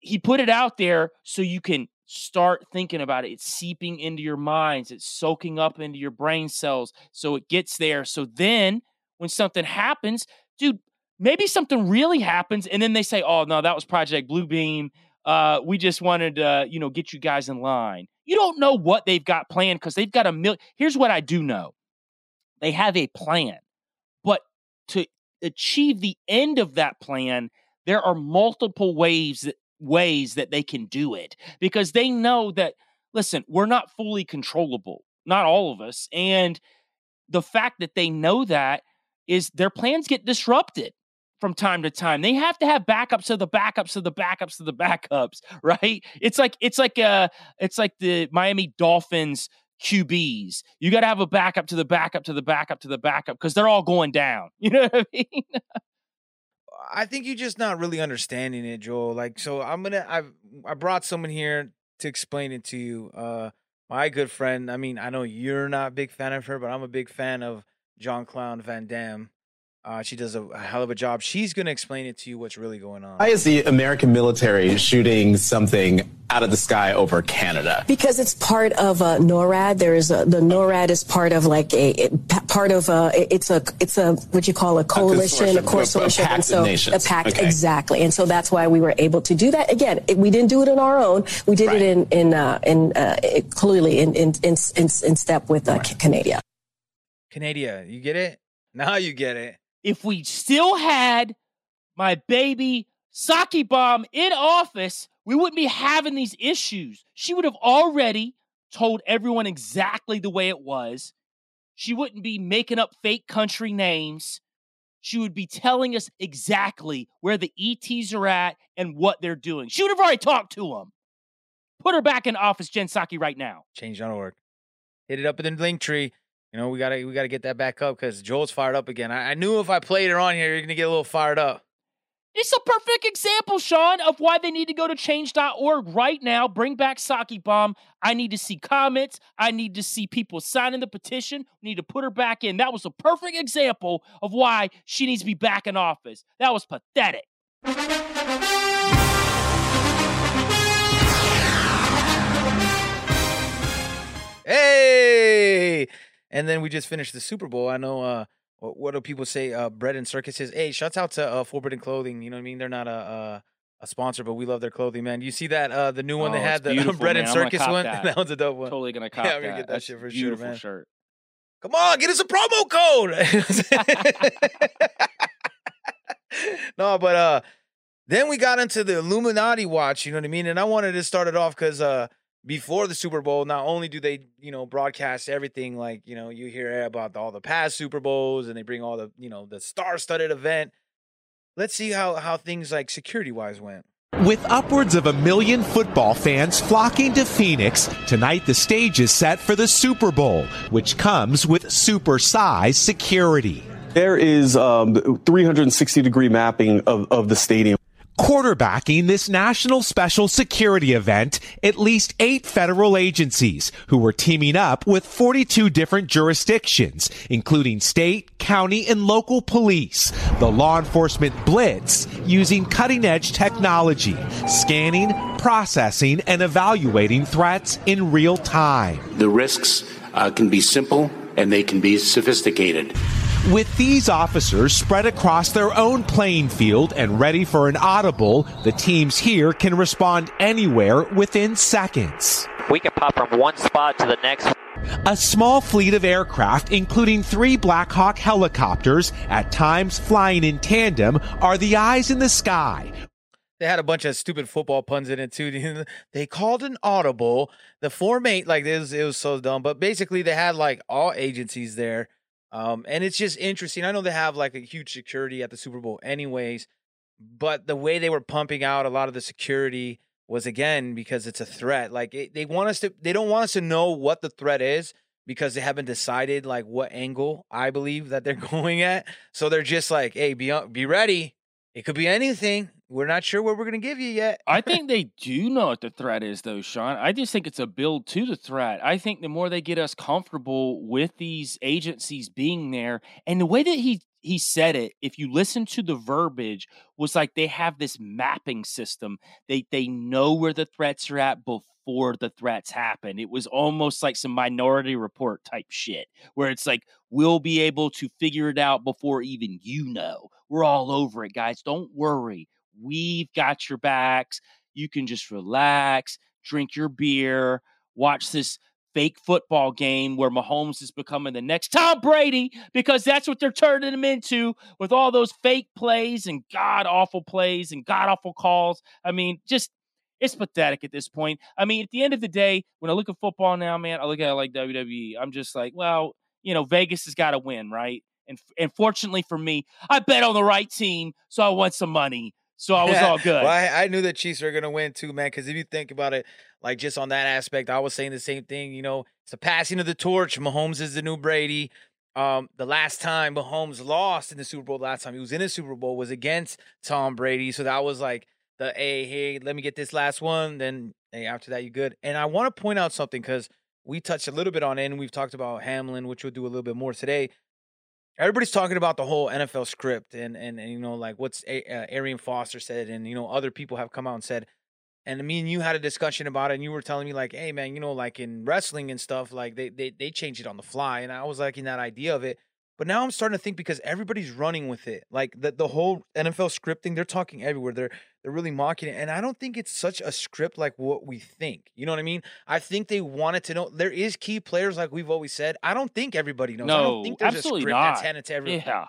He put it out there so you can start thinking about it. It's seeping into your minds. It's soaking up into your brain cells, so it gets there. So then when something happens, dude, maybe something really happens, and then they say, oh, no, that was Project Bluebeam. Uh, we just wanted to, uh, you know, get you guys in line. You don't know what they've got planned, because they've got a million. Here's what I do know. They have a plan, but to achieve the end of that plan, there are multiple ways that, ways that they can do it, because they know that, listen, we're not fully controllable, not all of us. And the fact that they know that is their plans get disrupted from time to time. They have to have backups of the backups of the backups of the backups, right? It's like it's like uh it's like the Miami Dolphins Q Bs. You got to have a backup to the backup to the backup to the backup, because they're all going down. You know what I mean? I think you're just not really understanding it, Joel. Like, so I'm gonna I I brought someone here to explain it to you. Uh, my good friend. I mean, I know you're not a big fan of her, but I'm a big fan of Jean-Claude Van Damme. Uh, she does a, a hell of a job. She's going to explain it to you what's really going on. Why is the American military shooting something out of the sky over Canada? Because it's part of uh, NORAD. There is a, the NORAD is part of like a it, part of a it's a it's a what you call a coalition, a consortium, a, a, a, a, and so nations. a pact okay. Exactly. And so that's why we were able to do that. Again, it, we didn't do it on our own. We did right. it in in uh, in uh, it, clearly in in, in in in step with uh, right. Canada. Canada, you get it? Now you get it. If we still had my baby Saki Bomb in office, we wouldn't be having these issues. She would have already told everyone exactly the way it was. She wouldn't be making up fake country names. She would be telling us exactly where the E Ts are at and what they're doing. She would have already talked to them. Put her back in office, Jen Psaki, right now. Change dot org. Hit it up in the link tree. You know, we gotta we gotta get that back up, because Joel's fired up again. I, I knew if I played her on here, you're gonna get a little fired up. It's a perfect example, Sean, of why they need to go to change dot org right now. Bring back Saki Bomb. I need to see comments. I need to see people signing the petition. We need to put her back in. That was a perfect example of why she needs to be back in office. That was pathetic. Hey! And then we just finished the Super Bowl. I know, uh, what do people say? Uh, bread and circuses. Hey, shouts out to uh, Forbidden Clothing. You know what I mean? They're not a, a a sponsor, but we love their clothing, man. You see that uh, the new one oh, they had, the Bread man. and Circus one? That. That one's a dope one. Totally going to cop that. Yeah, I'm going to get that, that shit for sure, man. Shirt. come on, get us a promo code. No, but uh, then we got into the Illuminati watch, you know what I mean? And I wanted to start it off because uh, before the Super Bowl, not only do they, you know, broadcast everything, like, you know, you hear about all the past Super Bowls and they bring all the, you know, the star-studded event. Let's see how, how things like security-wise went. With upwards of a million football fans flocking to Phoenix, tonight the stage is set for the Super Bowl, which comes with super-sized security. There is um, three hundred sixty degree mapping of, of the stadium. Quarterbacking this national special security event, at least eight federal agencies who were teaming up with forty-two different jurisdictions, including state, county, and local police. The law enforcement blitz using cutting-edge technology, scanning, processing, and evaluating threats in real time. The risks uh, can be simple and they can be sophisticated. With these officers spread across their own playing field and ready for an audible, the teams here can respond anywhere within seconds. We can pop from one spot to the next. A small fleet of aircraft, including three Black Hawk helicopters, at times flying in tandem, are the eyes in the sky. They had a bunch of stupid football puns in it, too. They called an audible. The formate, like, it was, it was so dumb. But basically, they had, like, all agencies there. Um, and it's just interesting. I know they have like a huge security at the Super Bowl anyways, but the way they were pumping out a lot of the security was, again, because it's a threat. Like it, they want us to, they don't want us to know what the threat is because they haven't decided like what angle I believe that they're going at. So they're just like, hey, be, be ready. It could be anything. We're not sure what we're going to give you yet. I think they do know what the threat is, though, Sean. I just think it's a build to the threat. I think the more they get us comfortable with these agencies being there, and the way that he he said it, if you listen to the verbiage, was like they have this mapping system. They, they know where the threats are at before the threats happen. It was almost like some Minority Report type shit, where it's like, we'll be able to figure it out before even you know. We're all over it, guys. Don't worry. We've got your backs. You can just relax, drink your beer, watch this fake football game where Mahomes is becoming the next Tom Brady, because that's what they're turning him into with all those fake plays and god-awful plays and god-awful calls. I mean, just, it's pathetic at this point. I mean, at the end of the day, when I look at football now, man, I look at it like W W E. I'm just like, well, you know, Vegas has got to win, right? And, and fortunately for me, I bet on the right team, so I won some money. So I was yeah. all good. Well, I, I knew the Chiefs were going to win too, man, because if you think about it, like just on that aspect, I was saying the same thing. You know, it's a passing of the torch. Mahomes is the new Brady. Um, the last time Mahomes lost in the Super Bowl, the last time he was in the Super Bowl was against Tom Brady. So that was like the, hey, hey, let me get this last one. Then, hey, after that, you good. And I want to point out something because we touched a little bit on it, and we've talked about Hamlin, which we'll do a little bit more today. Everybody's talking about the whole N F L script and, and, and you know, like what's uh, Arian Foster said, and, you know, other people have come out and said, and me and you had a discussion about it, and you were telling me like, hey, man, you know, like in wrestling and stuff, like they they they change it on the fly. And I was liking that idea of it. But now I'm starting to think because everybody's running with it. Like the, the whole N F L scripting, they're talking everywhere. They're, they're really mocking it. And I don't think it's such a script like what we think. You know what I mean? I think they wanted to know. There is key players like we've always said. I don't think everybody knows. No, I don't think there's a script not. That's handed to everyone. Yeah.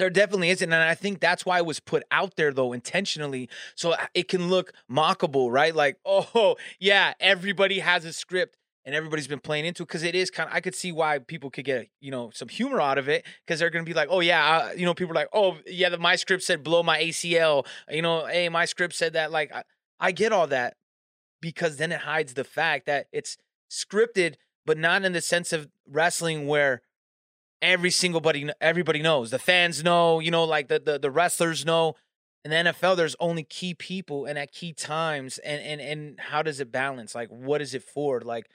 There definitely isn't. And I think that's why it was put out there, though, intentionally. So it can look mockable, right? Like, oh, yeah, everybody has a script. And everybody's been playing into it because it is kind of, I could see why people could get, you know, some humor out of it because they're going to be like, oh, yeah, I, you know, people are like, oh, yeah, the, my script said blow my A C L. You know, hey, my script said that. Like, I, I get all that because then it hides the fact that it's scripted, but not in the sense of wrestling where every single buddy, everybody knows. The fans know, you know, like the, the, the wrestlers know. In the N F L, there's only key people and at key times. And, and, and how does it balance? Like, what is it for? Like,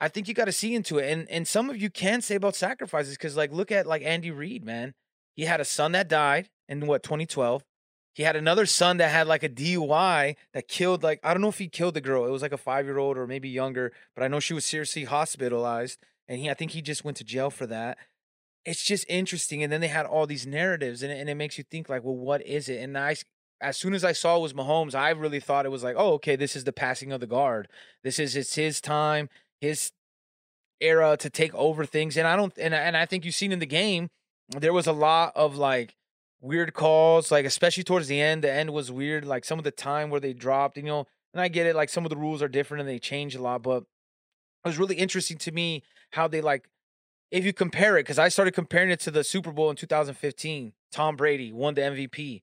I think you got to see into it. And and some of you can say about sacrifices because, like, look at, like, Andy Reid, man. He had a son that died in, what, twenty twelve. He had another son that had, like, a D U I that killed, like, I don't know if he killed the girl. It was, like, a five-year-old or maybe younger. But I know she was seriously hospitalized. And he, I think he just went to jail for that. It's just interesting. And then they had all these narratives. And it, and it makes you think, like, well, what is it? And I... As soon as I saw it was Mahomes, I really thought it was like, oh, okay, this is the passing of the guard. This is it's his time. His era to take over things. And I don't, and, and I think you've seen in the game, there was a lot of like weird calls, like especially towards the end. The end was weird, like some of the time where they dropped, and, you know, and I get it, like some of the rules are different and they change a lot, but it was really interesting to me how they like, if you compare it, because I started comparing it to the Super Bowl in two thousand fifteen, Tom Brady won the M V P.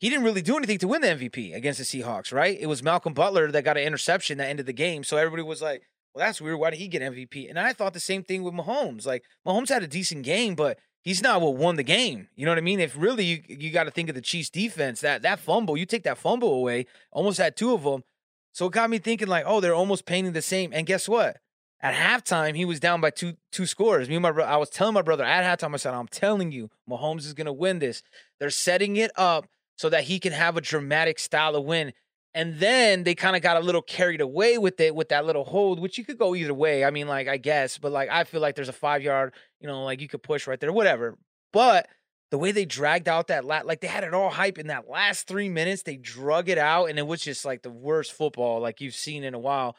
He didn't really do anything to win the M V P against the Seahawks, right? It was Malcolm Butler that got an interception that ended the game. So everybody was like, well, that's weird. Why did he get M V P? And I thought the same thing with Mahomes. Like, Mahomes had a decent game, but he's not what won the game. You know what I mean? If really you, you got to think of the Chiefs defense, that that fumble, you take that fumble away, almost had two of them. So it got me thinking like, oh, they're almost painting the same. And guess what? At halftime, he was down by two two scores. Me and my brother, I was telling my brother at halftime, I said, I'm telling you, Mahomes is going to win this. They're setting it up so that he can have a dramatic style of win. And then they kind of got a little carried away with it, with that little hold, which you could go either way. I mean, like, I guess, but like, I feel like there's a five-yard, you know, like you could push right there, whatever. But the way they dragged out that last, like they had it all hype in that last three minutes, they drug it out, and it was just like the worst football like you've seen in a while.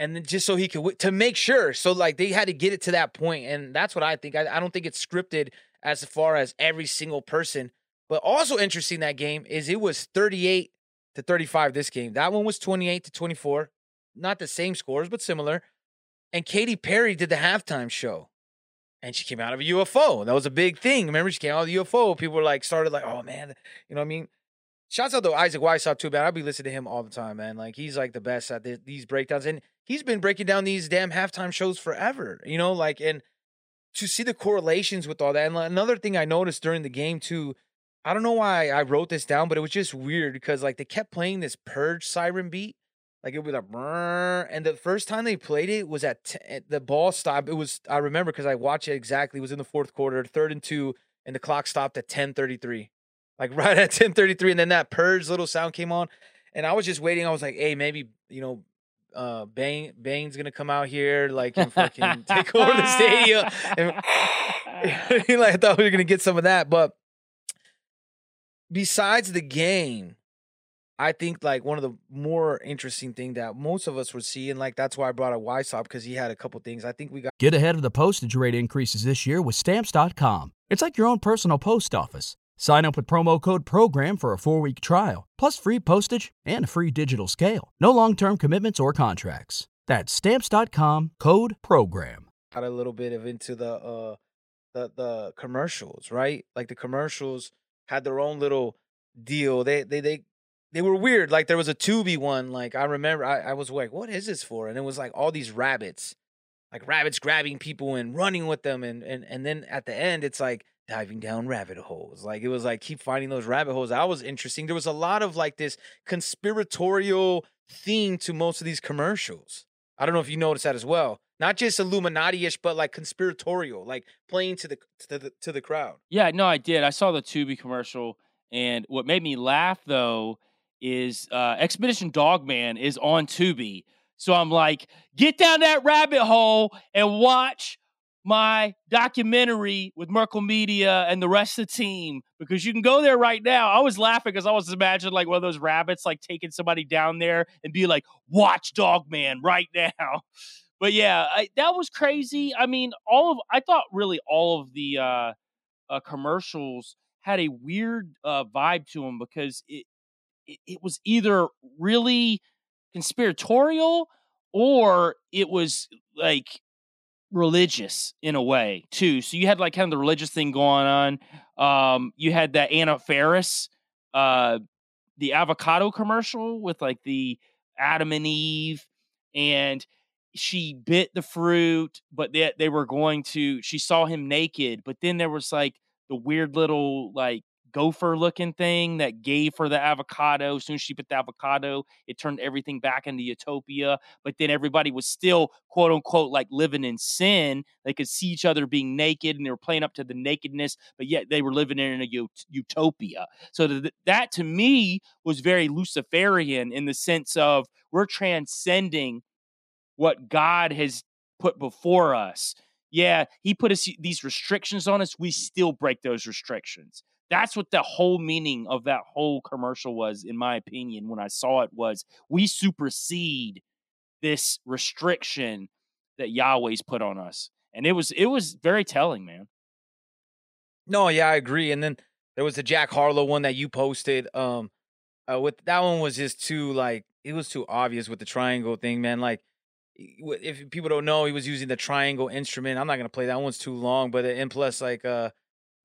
And then just so he could, w- to make sure. So, like, they had to get it to that point. And that's what I think. I, I don't think it's scripted as far as every single person. But also interesting that game is it was thirty-eight to thirty-five this game. That one was twenty-eight to twenty-four. Not the same scores, but similar. And Katy Perry did the halftime show. And she came out of a U F O. That was a big thing. Remember, she came out of a U F O. People were like, started like, oh, man. You know what I mean? Shouts out to Isaac Weishaupt too, man. I'll be listening to him all the time, man. Like, he's like the best at th- these breakdowns. And he's been breaking down these damn halftime shows forever, you know? Like, and to see the correlations with all that. And another thing I noticed during the game too, I don't know why I wrote this down, but it was just weird because, like, they kept playing this Purge siren beat. Like, it would be like, brrr. And the first time they played it was at t- the ball stop. It was, I remember because I watched it exactly. It was in the fourth quarter, third and two, and the clock stopped at ten thirty-three. Like right at ten thirty-three, and then that Purge little sound came on, and I was just waiting. I was like, "Hey, maybe you know, uh, Bane Bane's gonna come out here, like, and fucking take over the stadium." And, like, I thought we were gonna get some of that, but besides the game, I think like one of the more interesting thing that most of us would see, and like that's why I brought a Weishaupt because he had a couple things. I think we got get ahead of the postage rate increases this year with stamps dot com. It's like your own personal post office. Sign up with promo code PROGRAM for a four-week trial, plus free postage and a free digital scale. No long-term commitments or contracts. That's stamps dot com, code PROGRAM. Got a little bit of into the, uh, the the commercials, right? Like the commercials had their own little deal. They they they they were weird. Like there was a Tubi one. Like I remember, I, I was like, what is this for? And it was like all these rabbits, like rabbits grabbing people and running with them, and and and then at the end, it's like, diving down rabbit holes. Like it was like keep finding those rabbit holes. That was interesting. There was a lot of like this conspiratorial theme to most of these commercials. I don't know if you noticed that as well. Not just Illuminati-ish, but like conspiratorial, like playing to the to the to the crowd. Yeah, no, I did. I saw the Tubi commercial, and what made me laugh though is uh, Expedition Dogman is on Tubi, so I'm like, get down that rabbit hole and watch my documentary with Merkel Media and the rest of the team, because you can go there right now. I was laughing because I was imagining like one of those rabbits like taking somebody down there and be like, watch Dogman right now. But yeah, I, that was crazy. I mean, all of, I thought really all of the uh, uh, commercials had a weird uh, vibe to them because it, it, it was either really conspiratorial or it was like religious in a way too. So you had like kind of the religious thing going on. Um, you had that Anna Faris, uh, the avocado commercial with like the Adam and Eve, and she bit the fruit, but they, they were going to, she saw him naked, but then there was like the weird little like gopher looking thing that gave her the avocado. As soon as she put the avocado, it turned everything back into utopia. But then everybody was still, quote unquote, like living in sin. They could see each other being naked and they were playing up to the nakedness, but yet they were living in a ut- utopia. So th- that to me was very Luciferian in the sense of we're transcending what God has put before us. Yeah, he put us these restrictions on us. We still break those restrictions. That's what the whole meaning of that whole commercial was, in my opinion, when I saw it was we supersede this restriction that Yahweh's put on us. And it was it was very telling, man. No, yeah, I agree. And then there was the Jack Harlow one that you posted. Um, uh, with that one was just too like it was too obvious with the triangle thing, man. Like, if people don't know, he was using the triangle instrument. I'm not gonna play that one's too long, but and plus, like, uh,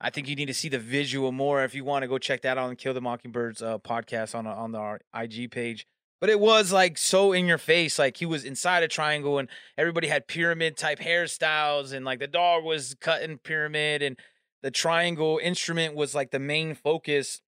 I think you need to see the visual more if you want to go check that out on Kill the Mockingbirds uh, podcast on on our I G page. But it was like so in your face, like he was inside a triangle, and everybody had pyramid type hairstyles, and like the dog was cutting pyramid, and the triangle instrument was like the main focus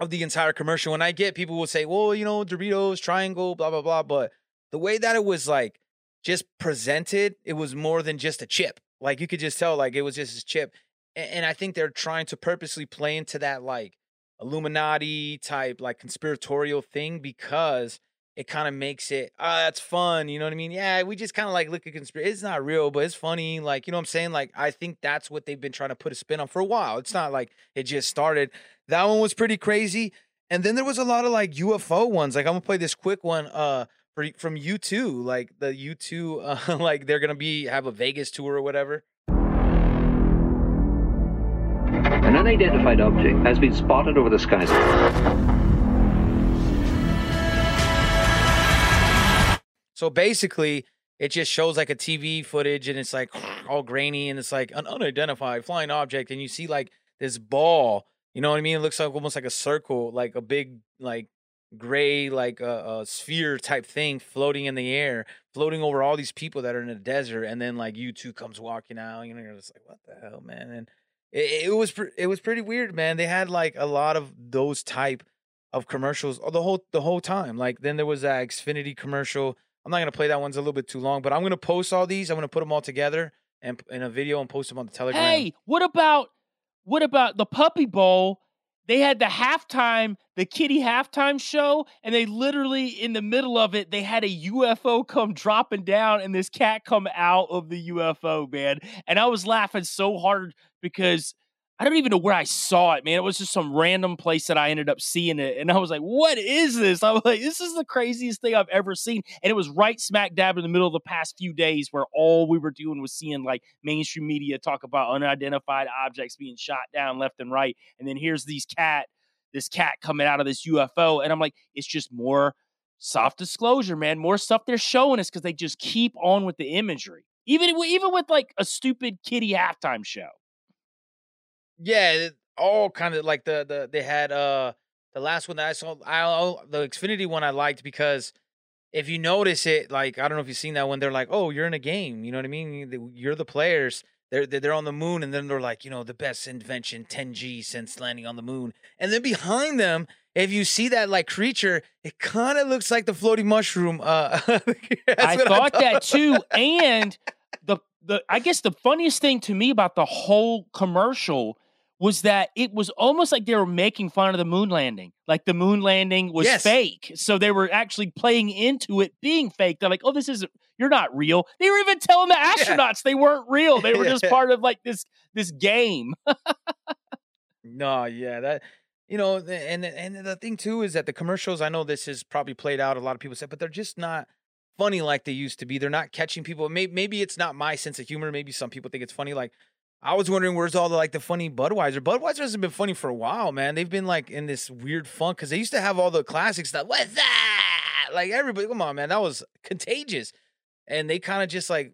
of the entire commercial. And I get people will say, well, you know, Doritos, triangle, blah blah blah, but the way that it was like just presented, it was more than just a chip. Like you could just tell, like it was just a chip. And, and I think they're trying to purposely play into that like Illuminati type, like conspiratorial thing, because it kind of makes it, ah, oh, that's fun. You know what I mean? Yeah, we just kind of like look at conspiracy. It's not real, but it's funny. Like, you know what I'm saying? Like, I think that's what they've been trying to put a spin on for a while. It's not like it just started. That one was pretty crazy. And then there was a lot of like U F O ones. Like, I'm gonna play this quick one. Uh, for, from U two, like the U two, uh, like they're gonna be have a Vegas tour or whatever. An unidentified object has been spotted over the skies. So basically, it just shows like a T V footage, and it's like all grainy, and it's like an unidentified flying object, and you see like this ball. You know what I mean? It looks like almost like a circle, like a big like gray like a uh, uh, sphere type thing floating in the air, floating over all these people that are in the desert, and then like U two comes walking out. You know, you're just like, what the hell, man? And it, it was it was pretty weird, man. They had like a lot of those type of commercials the whole the whole time. Like then there was that Xfinity commercial. I'm not gonna play that one's a little bit too long, but I'm gonna post all these. I'm gonna put them all together and in a video and post them on the Telegram. Hey, what about what about the Puppy Bowl? They had the halftime, the kiddie halftime show, and they literally, in the middle of it, they had a U F O come dropping down and this cat come out of the U F O, man. And I was laughing so hard because I don't even know where I saw it, man. It was just some random place that I ended up seeing it. And I was like, what is this? I was like, this is the craziest thing I've ever seen. And it was right smack dab in the middle of the past few days where all we were doing was seeing like mainstream media talk about unidentified objects being shot down left and right. And then here's these cat, this cat coming out of this U F O. And I'm like, it's just more soft disclosure, man. More stuff they're showing us because they just keep on with the imagery. Even, even with like a stupid kiddie halftime show. Yeah, all kind of like the the they had uh the last one that I saw, I the Xfinity one I liked because if you notice it, like I don't know if you've seen that one, they're like, oh, you're in a game, you know what I mean? You're the players. They're they're on the moon, and then they're like, you know, the best invention ten G since landing on the moon. And then behind them, if you see that like creature, it kind of looks like the floating mushroom. Uh, I, thought I thought that too, and the the I guess the funniest thing to me about the whole commercial was that it was almost like they were making fun of the moon landing. Like the moon landing was yes. fake. So they were actually playing into it being fake. They're like, oh, this isn't, you're not real. They were even telling the astronauts yeah. they weren't real. They were just part of like this, this game. No, yeah, that, you know, and, and the thing too is that the commercials, I know this is probably played out, a lot of people said, but they're just not funny like they used to be. They're not catching people. Maybe, maybe it's not my sense of humor. Maybe some people think it's funny. Like, I was wondering where's all the like the funny Budweiser. Budweiser hasn't been funny for a while, man. They've been like in this weird funk because they used to have all the classic stuff. What's that? Like everybody, come on, man. That was contagious. And they kind of just like,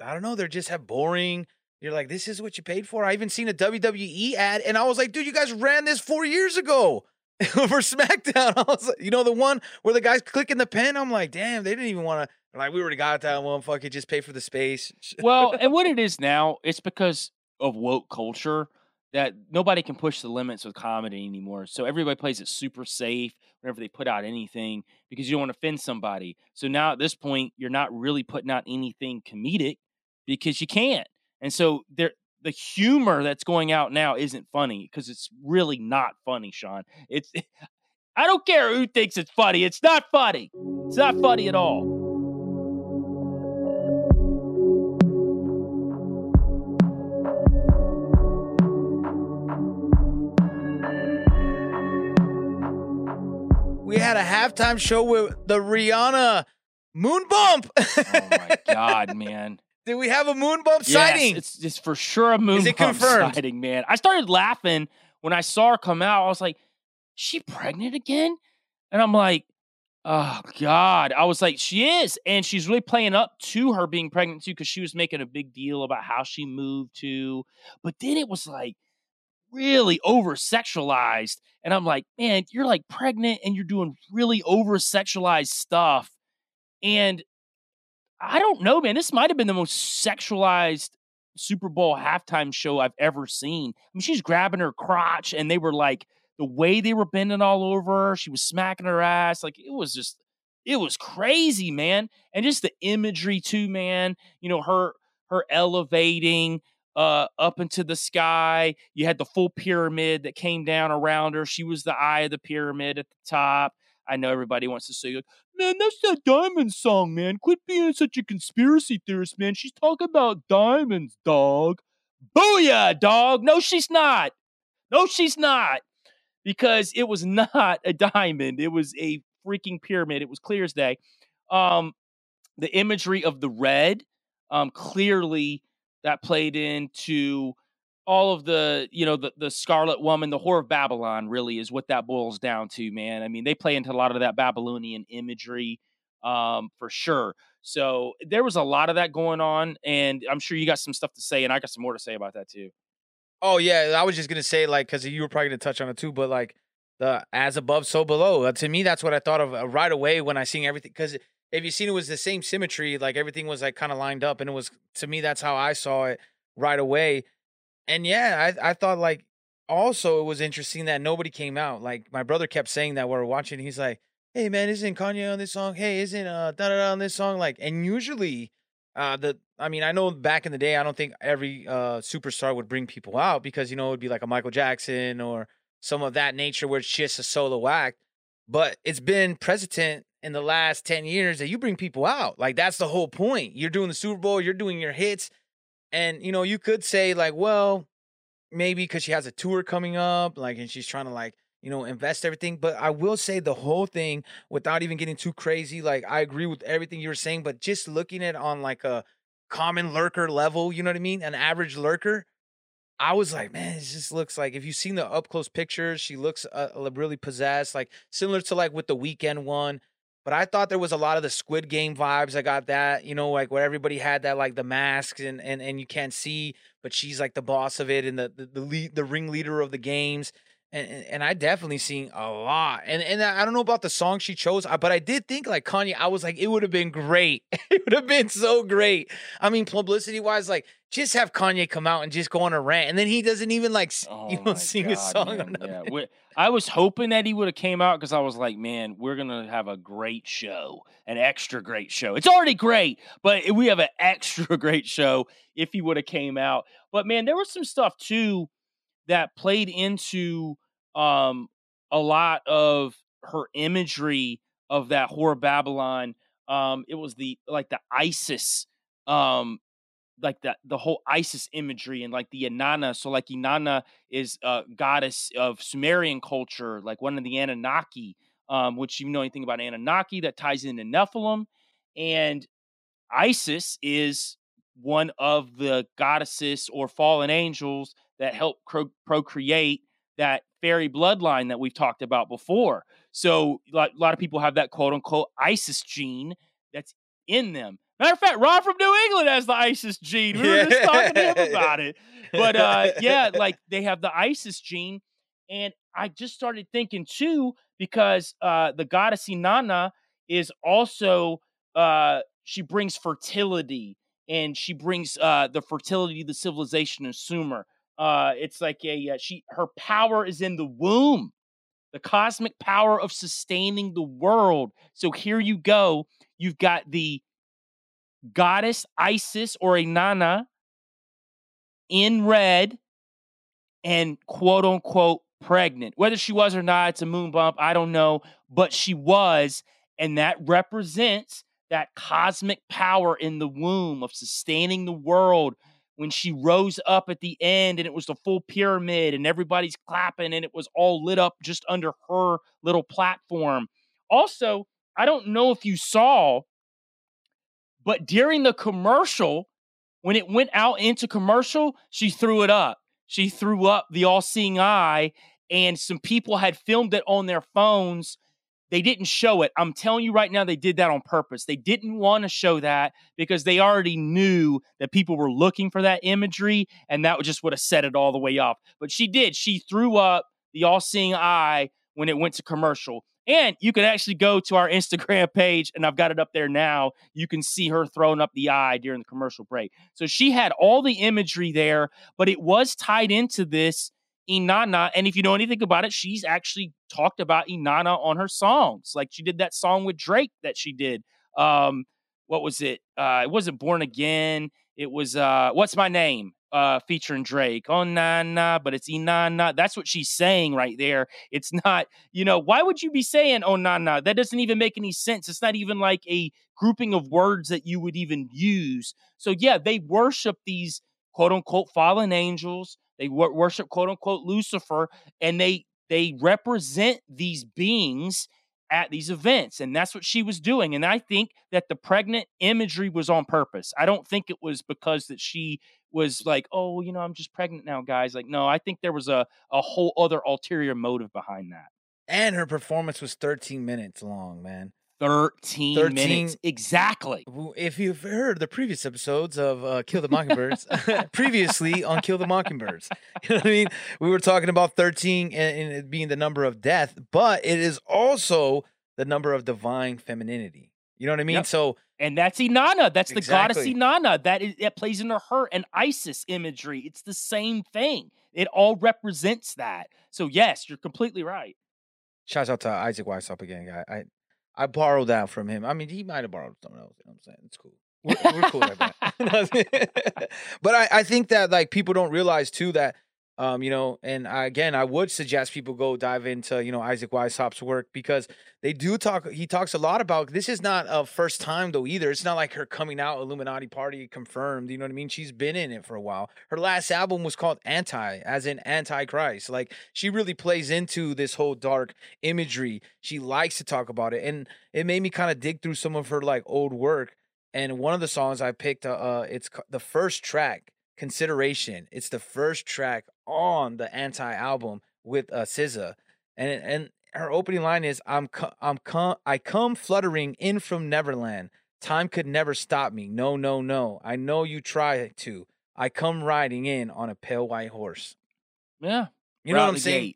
I don't know, they're just have boring. You're like, this is what you paid for. I even seen a W W E ad and I was like, dude, you guys ran this four years ago for SmackDown. I was like, you know, the one where the guy's clicking the pen. I'm like, damn, they didn't even want to. Like, we already got that one. Fuck it, just pay for the space. Well, and what it is now, it's because of woke culture that nobody can push the limits with comedy anymore. So everybody plays it super safe whenever they put out anything because you don't want to offend somebody. So now at this point, you're not really putting out anything comedic because you can't. And so there, the humor that's going out now isn't funny because it's really not funny, Sean. It's, I don't care who thinks it's funny. It's not funny. It's not funny at all. We had a halftime show with the Rihanna Moon bump. Oh, my God, man. Did we have a moon bump yes, sighting? It's, it's for sure a moon Is it bump confirmed? sighting, man. I started laughing when I saw her come out. I was like, is she pregnant again? And I'm like, oh, God. I was like, she is. And she's really playing up to her being pregnant, too, because she was making a big deal about how she moved to. But then it was like really over-sexualized. And I'm like, man, you're like pregnant and you're doing really over-sexualized stuff. And I don't know, man. This might have been the most sexualized Super Bowl halftime show I've ever seen. I mean, she's grabbing her crotch, and they were like, the way they were bending all over her, she was smacking her ass. Like, it was just, it was crazy, man. And just the imagery, too, man. You know, her her elevating uh, up into the sky. You had the full pyramid that came down around her. She was the eye of the pyramid at the top. I know everybody wants to say, like, man, that's that Diamonds song, man. Quit being such a conspiracy theorist, man. She's talking about diamonds, dog. Booyah, dog. No, she's not. No, she's not. Because it was not a diamond. It was a freaking pyramid. It was clear as day. Um, the imagery of the red, um, clearly that played into all of the, you know, the, the Scarlet Woman, the Whore of Babylon, really is what that boils down to, man. I mean, they play into a lot of that Babylonian imagery um, for sure. So there was a lot of that going on, and I'm sure you got some stuff to say, and I got some more to say about that too. Oh, yeah, I was just going to say, like, because you were probably going to touch on it too, but like the as above, so below. Uh, to me, that's what I thought of uh, right away when I seen everything. Because if you seen it, it was the same symmetry, like everything was like kind of lined up, and it was, to me, that's how I saw it right away. And yeah, I, I thought like also it was interesting that nobody came out. Like my brother kept saying that while we're watching. He's like, "Hey man, isn't Kanye on this song? Hey, isn't uh da da da on this song?" Like, and usually, uh the I mean I know back in the day I don't think every uh superstar would bring people out because you know it would be like a Michael Jackson or some of that nature where it's just a solo act. But it's been precedent in the last ten years that you bring people out. Like that's the whole point. You're doing the Super Bowl. You're doing your hits. And, you know, you could say, like, well, maybe because she has a tour coming up, like, and she's trying to, like, you know, invest everything. But I will say the whole thing, without even getting too crazy, like, I agree with everything you were saying, but just looking at it on, like, a common lurker level, you know what I mean? An average lurker. I was like, man, it just looks like, if you've seen the up-close pictures, she looks uh, really possessed, like, similar to, like, with the Weeknd one. But I thought there was a lot of the Squid Game vibes. I got that, you know, like where everybody had that, like the masks and and, and you can't see, but she's like the boss of it and the the the, lead, the ringleader of the games. And, and and I definitely seen a lot. And and I don't know about the song she chose, but I did think like Kanye. I was like, it would have been great. It would have been so great. I mean, publicity wise, like just have Kanye come out and just go on a rant, and then he doesn't even like oh you know sing God, his song. Man, or yeah. I was hoping that he would have came out because I was like, man, we're gonna have a great show, an extra great show. It's already great, but we have an extra great show if he would have came out. But man, there was some stuff too that played into um, a lot of her imagery of that Whore Babylon. Um, it was the like the Isis, um, like the the whole Isis imagery and like the Inanna. So like Inanna is a goddess of Sumerian culture, like one of the Anunnaki, um, which you know anything about Anunnaki that ties into Nephilim, and Isis is one of the goddesses or fallen angels that help cro- procreate that fairy bloodline that we've talked about before. So like, a lot of people have that quote-unquote Isis gene that's in them. Matter of fact, Ron from New England has the Isis gene. We were just talking to him about it. But uh, yeah, like they have the Isis gene. And I just started thinking too, because uh, the goddess Inanna is also, uh, she brings fertility and she brings uh, the fertility of the civilization of Sumer. Uh, it's like a, uh, she, her power is in the womb, the cosmic power of sustaining the world. So here you go. You've got the goddess Isis or Inanna in red and quote unquote pregnant, whether she was or not, it's a moon bump. I don't know, but she was, and that represents that cosmic power in the womb of sustaining the world. When she rose up at the end and it was the full pyramid and everybody's clapping and it was all lit up just under her little platform. Also, I don't know if you saw But during the commercial, when it went out into commercial, she threw it up. She threw up the all-seeing eye, and some people had filmed it on their phones. They didn't show it. I'm telling you right now, they did that on purpose. They didn't want to show that because they already knew that people were looking for that imagery, and that just would have set it all the way off. But she did. She threw up the all-seeing eye when it went to commercial. And you can actually go to our Instagram page, and I've got it up there now. You can see her throwing up the eye during the commercial break. So she had all the imagery there, but it was tied into this Inanna. And if you know anything about it, she's actually talked about Inanna on her songs. Like she did that song with Drake that she did. Um, what was it? Uh, it wasn't Born Again. It was uh, What's My Name? Uh, featuring Drake. Oh, nah, nah, but it's Inanna. That's what she's saying right there. It's not, you know, why would you be saying, oh, nah, nah? That doesn't even make any sense. It's not even like a grouping of words that you would even use. So yeah, they worship these quote unquote fallen angels. They wor- worship quote unquote Lucifer, and they, they represent these beings at these events. And that's what she was doing. And I think that the pregnant imagery was on purpose. I don't think it was because that she was like, oh, you know, I'm just pregnant now, guys. Like, no, I think there was a, a whole other ulterior motive behind that. And her performance was thirteen minutes long, man. thirteen, thirteen minutes. Exactly. If you've heard the previous episodes of uh, Kill the Mockingbirds, previously on Kill the Mockingbirds, you know what I mean? We were talking about thirteen and, and it being the number of death, but it is also the number of divine femininity. You know what I mean? Yep. So, and that's Inanna. That's the exactly. goddess Inanna. That is, it plays into her and Isis imagery. It's the same thing. It all represents that. So yes, you're completely right. Shout out to Isaac Weishaupt again, guy. I, I borrowed that from him. I mean, he might have borrowed something else. You know what I'm saying? It's cool. We're, we're cool like that. But I, I think that, like, people don't realize, too, that, um, you know, and I, again, I would suggest people go dive into, you know, Isaac Weishaupt's work, because they do talk, he talks a lot about, this is not a first time, though, either. It's not like her coming out, Illuminati party confirmed, you know what I mean? She's been in it for a while. Her last album was called Anti, as in Antichrist. Like, she really plays into this whole dark imagery. She likes to talk about it. And it made me kind of dig through some of her, like, old work. And one of the songs I picked, uh, uh it's the first track, Consideration. It's the first track on the Anti album with uh, S Z A, and and her opening line is, I'm co- I'm com- I come fluttering in from Neverland. Time could never stop me. No, no, no. I know you try to. I come riding in on a pale white horse. Yeah, you know what I'm saying.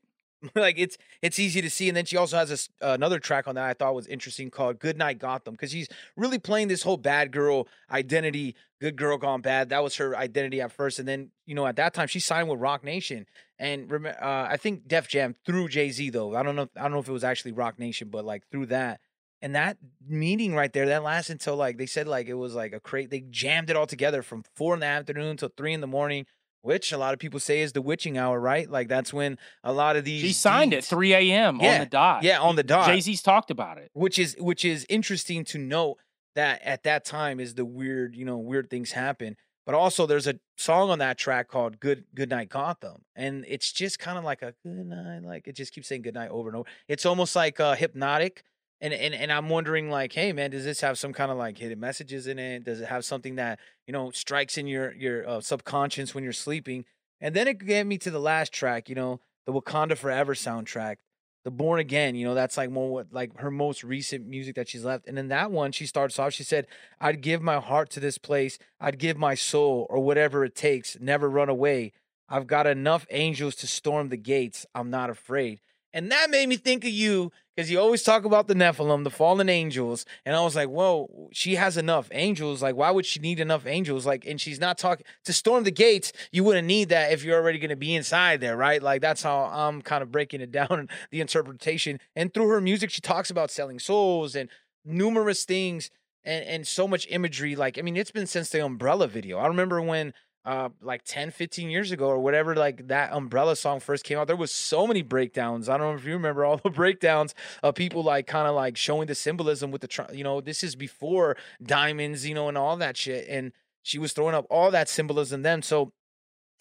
Like, it's it's easy to see. And then she also has a, uh, another track on that I thought was interesting called Goodnight Gotham, because she's really playing this whole bad girl identity, good girl gone bad. That was her identity at first. And then, you know, at that time, she signed with Roc Nation. And uh, I think Def Jam through Jay-Z, though. I don't know. I don't know if it was actually Roc Nation, but, like, through that. And that meeting right there, that lasted until, like, they said, like, it was, like, a crate. They jammed it all together from four in the afternoon till three in the morning. Which a lot of people say is the witching hour, right? Like, that's when a lot of these. She signed deeds, at three a.m. yeah, on the dot. Yeah, on the dot. Jay-Z's talked about it, which is which is interesting to note that at that time is the weird, you know, weird things happen. But also, there's a song on that track called "Good Goodnight Gotham," and it's just kind of like a good night, like it just keeps saying good night over and over. It's almost like uh, hypnotic, and and and I'm wondering, like, hey man, does this have some kind of like hidden messages in it? Does it have something that, you know, strikes in your your uh, subconscious when you're sleeping? And then it gave me to the last track, you know, the Wakanda Forever soundtrack, the Born Again, you know, that's like more what, like her most recent music that she's left. And in that one, she starts off, she said, I'd give my heart to this place. I'd give my soul or whatever it takes. Never run away. I've got enough angels to storm the gates. I'm not afraid. And that made me think of you, because you always talk about the Nephilim, the fallen angels. And I was like, whoa, she has enough angels. Like, why would she need enough angels? Like, and she's not talking to storm the gates. You wouldn't need that if you're already going to be inside there, right? Like, that's how I'm kind of breaking it down, the interpretation. And through her music, she talks about selling souls and numerous things and, and so much imagery. Like, I mean, it's been since the Umbrella video. I remember when Uh, like ten, fifteen years ago or whatever, like that Umbrella song first came out, there was so many breakdowns. I don't know if you remember all the breakdowns of people like kind of like showing the symbolism with the, you know, this is before Diamonds, you know, and all that shit. And she was throwing up all that symbolism then. So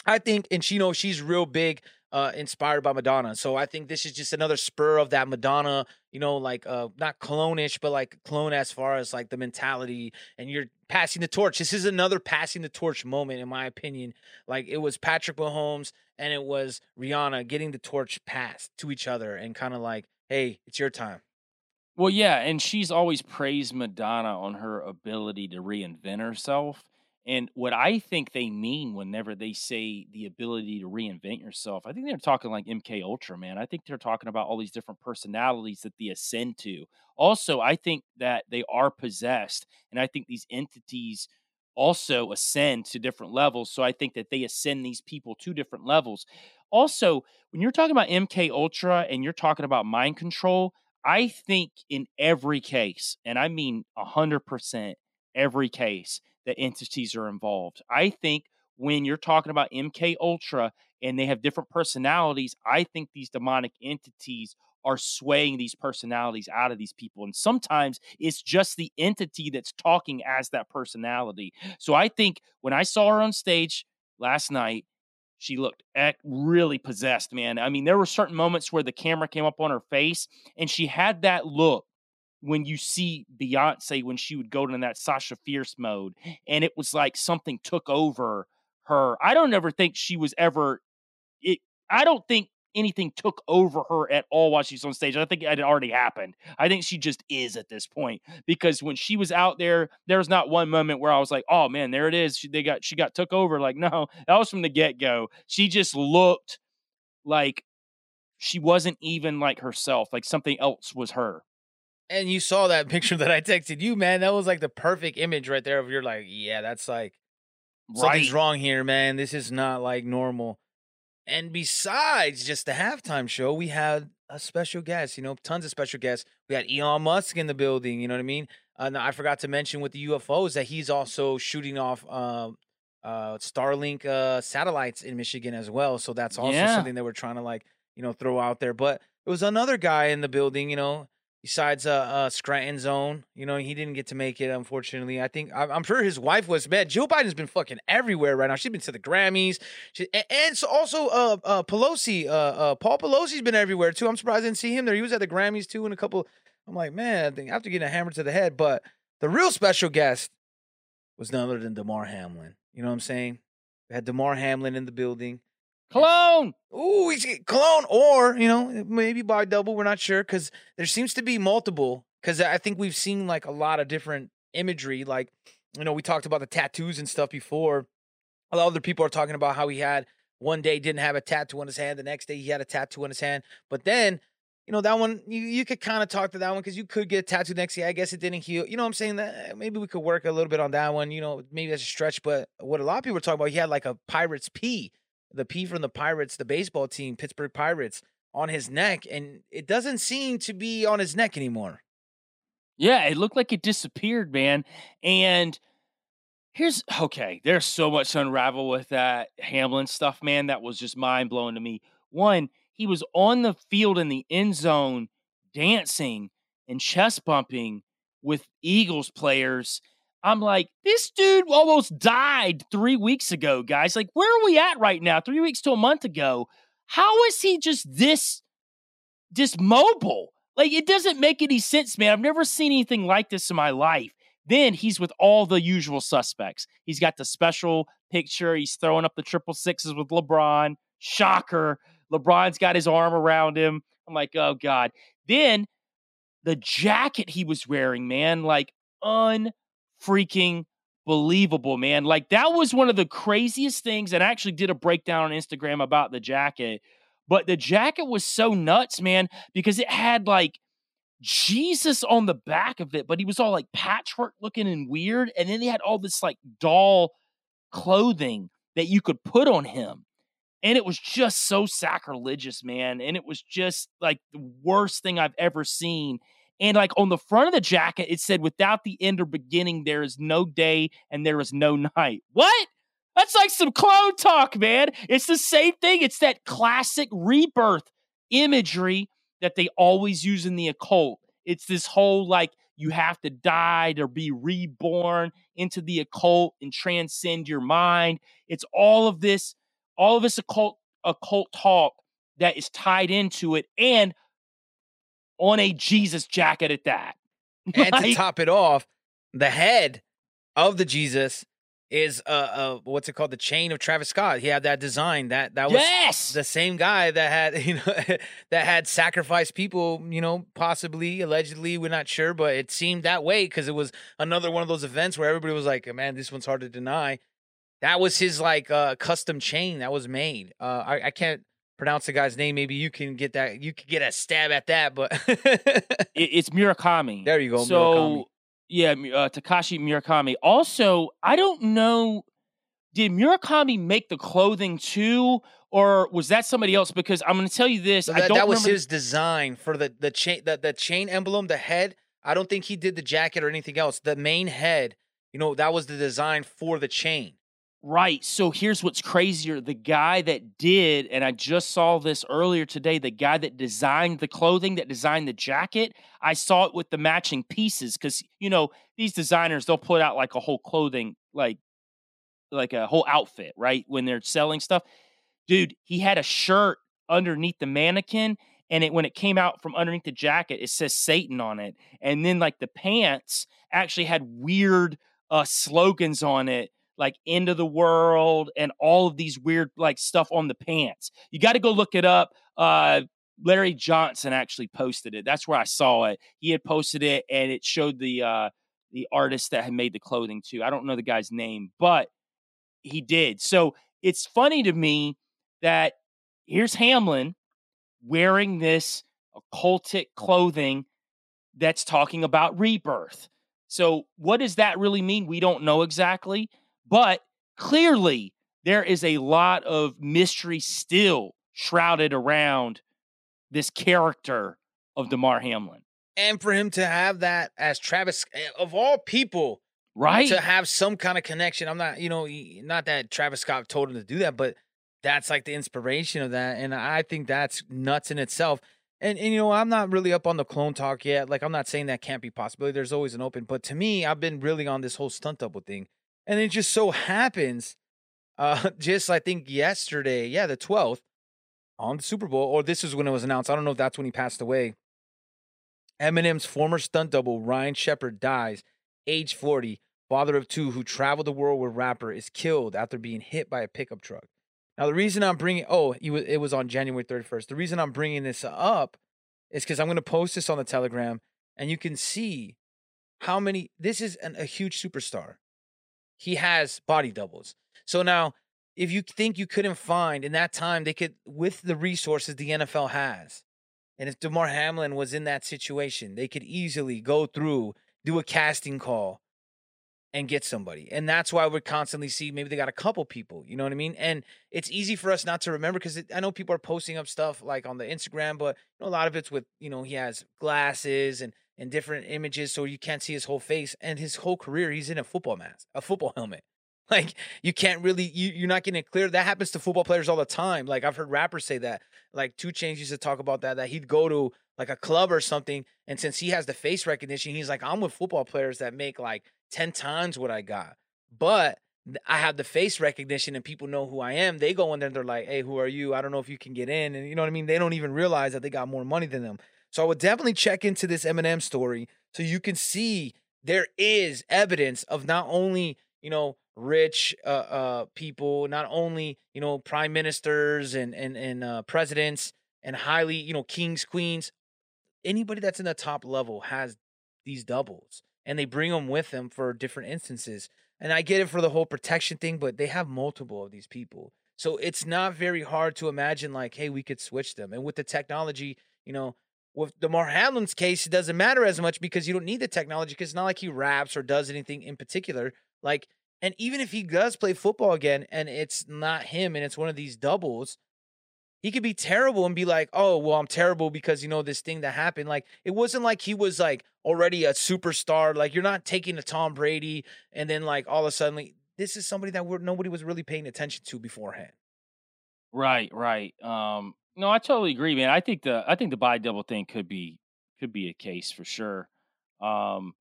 I think, and she knows she's real big uh, inspired by Madonna. So I think this is just another spur of that Madonna, you know, like uh, not clone-ish, but like clone as far as like the mentality, and you're passing the torch. This is another passing the torch moment, in my opinion. Like it was Patrick Mahomes and it was Rihanna getting the torch passed to each other and kind of like, hey, it's your time. Well, yeah, and she's always praised Madonna on her ability to reinvent herself. And what I think they mean whenever they say the ability to reinvent yourself, I think they're talking like M K Ultra, man. I think they're talking about all these different personalities that they ascend to. Also, I think that they are possessed, and I think these entities also ascend to different levels. So I think that they ascend these people to different levels. Also, when you're talking about M K Ultra and you're talking about mind control, I think in every case, and I mean one hundred percent every case, that entities are involved. I think when you're talking about M K Ultra and they have different personalities, I think these demonic entities are swaying these personalities out of these people. And sometimes it's just the entity that's talking as that personality. So I think when I saw her on stage last night, she looked really possessed, man. I mean, there were certain moments where the camera came up on her face and she had that look when you see Beyonce, when she would go to that Sasha Fierce mode, and it was like something took over her. I don't ever think she was ever, it, I don't think anything took over her at all while she's on stage. I think it had already happened. I think she just is at this point, because when she was out there, there was not one moment where I was like, oh man, there it is. She, they got, she got took over. Like, no, that was from the get go. She just looked like she wasn't even like herself. Like something else was her. And you saw that picture that I texted you, man. That was like the perfect image right there of you're like, yeah, that's like right. Something's wrong here, man. This is not like normal. And besides just the halftime show, we had a special guest, you know, tons of special guests. We had Elon Musk in the building, you know what I mean? Uh, no, I forgot to mention with the U F Os that he's also shooting off uh, uh, Starlink uh, satellites in Michigan as well. So that's also yeah. something that we're trying to like, you know, throw out there. But there was another guy in the building, you know, besides uh, uh, Scranton's own, you know, he didn't get to make it, unfortunately. I think, I'm, I'm sure his wife was mad. Joe Biden's been fucking everywhere right now. She's been to the Grammys. She, and, and so also uh, uh, Pelosi, uh, uh, Paul Pelosi's been everywhere too. I'm surprised I didn't see him there. He was at the Grammys too and a couple. I'm like, man, I think after getting a hammer to the head. But the real special guest was none other than Damar Hamlin. You know what I'm saying? We had Damar Hamlin in the building. Clone! Ooh, he's clone, or, you know, maybe by double. We're not sure, because there seems to be multiple, because I think we've seen, like, a lot of different imagery. Like, you know, we talked about the tattoos and stuff before. A lot of other people are talking about how he had one day didn't have a tattoo on his hand. The next day he had a tattoo on his hand. But then, you know, that one, you, you could kind of talk to that one, because you could get a tattoo next day. I guess it didn't heal. You know what I'm saying? That maybe we could work a little bit on that one. You know, maybe that's a stretch. But what a lot of people are talking about, he had, like, a pirate's pee. The P from the Pirates, the baseball team, Pittsburgh Pirates, on his neck. And it doesn't seem to be on his neck anymore. Yeah, it looked like it disappeared, man. And here's, okay, there's so much to unravel with that Hamlin stuff, man. That was just mind-blowing to me. One, he was on the field in the end zone dancing and chest bumping with Eagles players. I'm like, this dude almost died three weeks ago, guys. Like, where are we at right now? Three weeks to a month ago. How is he just this, this mobile? Like, it doesn't make any sense, man. I've never seen anything like this in my life. Then he's with all the usual suspects. He's got the special picture. He's throwing up the triple sixes with LeBron. Shocker. LeBron's got his arm around him. I'm like, oh, God. Then the jacket he was wearing, man, like, un. freaking believable, man. Like, that was one of the craziest things, and I actually did a breakdown on Instagram about the jacket, but the jacket was so nuts, man, because it had like Jesus on the back of it, but he was all like patchwork looking and weird, and then they had all this like doll clothing that you could put on him, and it was just so sacrilegious, man, and it was just like the worst thing I've ever seen. And like on the front of the jacket, it said, without the end or beginning, there is no day and there is no night. What? That's like some clone talk, man. It's the same thing. It's that classic rebirth imagery that they always use in the occult. It's this whole like, you have to die to be reborn into the occult and transcend your mind. It's all of this, all of this occult occult talk that is tied into it, and on a Jesus jacket at that. And like, to top it off, the head of the Jesus is uh, uh what's it called? The chain of Travis Scott. He had that design. That that was yes! the same guy that had, you know, that had sacrificed people, you know, possibly, allegedly, we're not sure, but it seemed that way because it was another one of those events where everybody was like, man, this one's hard to deny. That was his like uh custom chain that was made. Uh I, I can't pronounce the guy's name. Maybe you can get that, you could get a stab at that, but it, it's Murakami. There you go. So Murakami. Yeah, uh, Takashi Murakami. Also, I don't know, did Murakami make the clothing too, or was that somebody else? Because I'm going to tell you this. So that, I don't that was remember... his design for the the chain, the, the chain emblem, the head. I don't think he did the jacket or anything else. The main head, you know, that was the design for the chain. Right. So here's what's crazier. The guy that did, and I just saw this earlier today, the guy that designed the clothing, that designed the jacket, I saw it with the matching pieces because, you know, these designers, they'll put out like a whole clothing, like like a whole outfit, right, when they're selling stuff. Dude, he had a shirt underneath the mannequin, and it when it came out from underneath the jacket, it says Satan on it. And then like the pants actually had weird uh, slogans on it, like end of the world and all of these weird like stuff on the pants. You got to go look it up. Uh, Larry Johnson actually posted it. That's where I saw it. He had posted it, and it showed the uh, the artist that had made the clothing too. I don't know the guy's name, but he did. So it's funny to me that here's Hamlin wearing this occultic clothing that's talking about rebirth. So what does that really mean? We don't know exactly. But clearly, there is a lot of mystery still shrouded around this character of Damar Hamlin. And for him to have that as Travis, of all people, right? To have some kind of connection. I'm not, you know, not that Travis Scott told him to do that, but that's like the inspiration of that. And I think that's nuts in itself. And, and you know, I'm not really up on the clone talk yet. Like, I'm not saying that can't be possibility. There's always an open. But to me, I've been really on this whole stunt double thing. And it just so happens, uh, just I think yesterday, yeah, the twelfth, on the Super Bowl, or this is when it was announced. I don't know if that's when he passed away. Eminem's former stunt double, Ryan Shepherd, dies, age forty, father of two, who traveled the world with rapper, is killed after being hit by a pickup truck. Now, the reason I'm bringing, oh, it was on January thirty-first. The reason I'm bringing this up is because I'm going to post this on the Telegram, and you can see how many, this is an, a huge superstar. He has body doubles. So now, if you think you couldn't find in that time, they could, with the resources the N F L has, and if Damar Hamlin was in that situation, they could easily go through, do a casting call, and get somebody. And that's why we constantly see maybe they got a couple people, you know what I mean? And it's easy for us not to remember because I know people are posting up stuff like on the Instagram, but you know, a lot of it's with, you know, he has glasses and and different images, so you can't see his whole face. And his whole career, he's in a football mask, a football helmet. Like, you can't really, you, you're not getting it clear. That happens to football players all the time. Like, I've heard rappers say that. Like, two Chainz used to talk about that, that he'd go to, like, a club or something, and since he has the face recognition, he's like, I'm with football players that make, like, ten times what I got. But I have the face recognition, and people know who I am. They go in there, and they're like, hey, who are you? I don't know if you can get in. And you know what I mean? They don't even realize that they got more money than them. So I would definitely check into this Eminem story so you can see there is evidence of not only, you know, rich uh, uh, people, not only, you know, prime ministers and and, and uh, presidents and highly, you know, kings, queens. Anybody that's in the top level has these doubles, and they bring them with them for different instances. And I get it for the whole protection thing, but they have multiple of these people. So it's not very hard to imagine like, hey, we could switch them. And with the technology, you know, with Damar Hamlin's case, it doesn't matter as much because you don't need the technology because it's not like he raps or does anything in particular. Like, and even if he does play football again and it's not him and it's one of these doubles, he could be terrible and be like, oh, well, I'm terrible because, you know, this thing that happened. Like, it wasn't like he was, like, already a superstar. Like, you're not taking a Tom Brady and then, like, all of a sudden, like, this is somebody that we're, nobody was really paying attention to beforehand. Right, right. Um No, I totally agree, man. I think the I think the body double thing could be could be a case for sure. Um,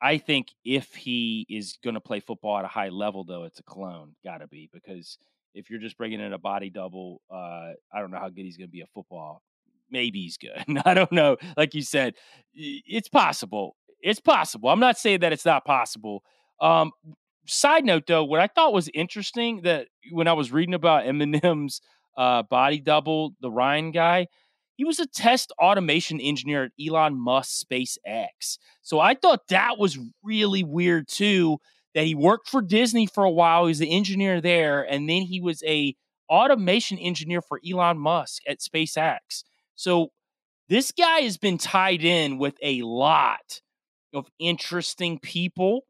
I think if he is going to play football at a high level, though, it's a clone. Got to be because if you're just bringing in a body double, uh, I don't know how good he's going to be at football. Maybe he's good. I don't know. Like you said, it's possible. It's possible. I'm not saying that it's not possible. Um, side note, though, what I thought was interesting that when I was reading about Eminem's uh, body double, the Ryan guy, he was a test automation engineer at Elon Musk's SpaceX. So I thought that was really weird, too, that he worked for Disney for a while. He was the engineer there, and then he was a automation engineer for Elon Musk at SpaceX. So this guy has been tied in with a lot of interesting people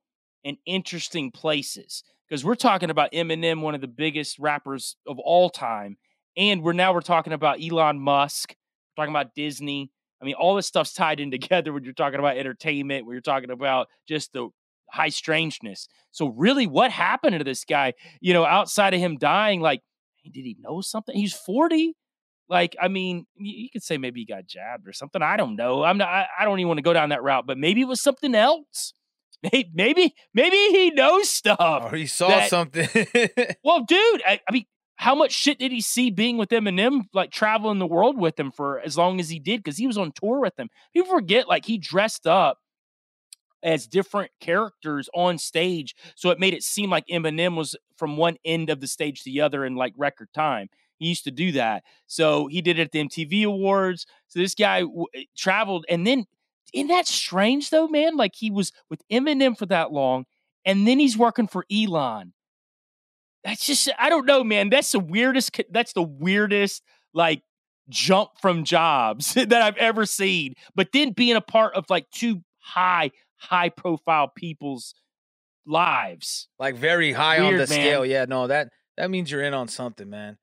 and interesting places, because we're talking about Eminem, one of the biggest rappers of all time. And we're now we're talking about Elon Musk, we're talking about Disney. I mean, all this stuff's tied in together when you're talking about entertainment, when you're talking about just the high strangeness. So really, what happened to this guy, you know, outside of him dying? Like, did he know something? He's forty. Like, I mean, you could say maybe he got jabbed or something. I don't know. I'm not, I, I don't even want to go down that route, but maybe it was something else. Maybe, maybe, maybe he knows stuff. Or he saw that, something. Well, dude, I, I mean, how much shit did he see being with Eminem, like traveling the world with him for as long as he did? Because he was on tour with him. People forget, like, he dressed up as different characters on stage. So it made it seem like Eminem was from one end of the stage to the other in like record time. He used to do that. So he did it at the M T V Awards. So this guy w- traveled. And then, isn't that strange though, man? Like, he was with Eminem for that long, and then he's working for Elon. That's just, I don't know, man. That's the weirdest, that's the weirdest, like, jump from jobs that I've ever seen. But then being a part of like two high, high profile people's lives. Like, very high weird, on the scale. Man. Yeah, no, that, that means you're in on something, man.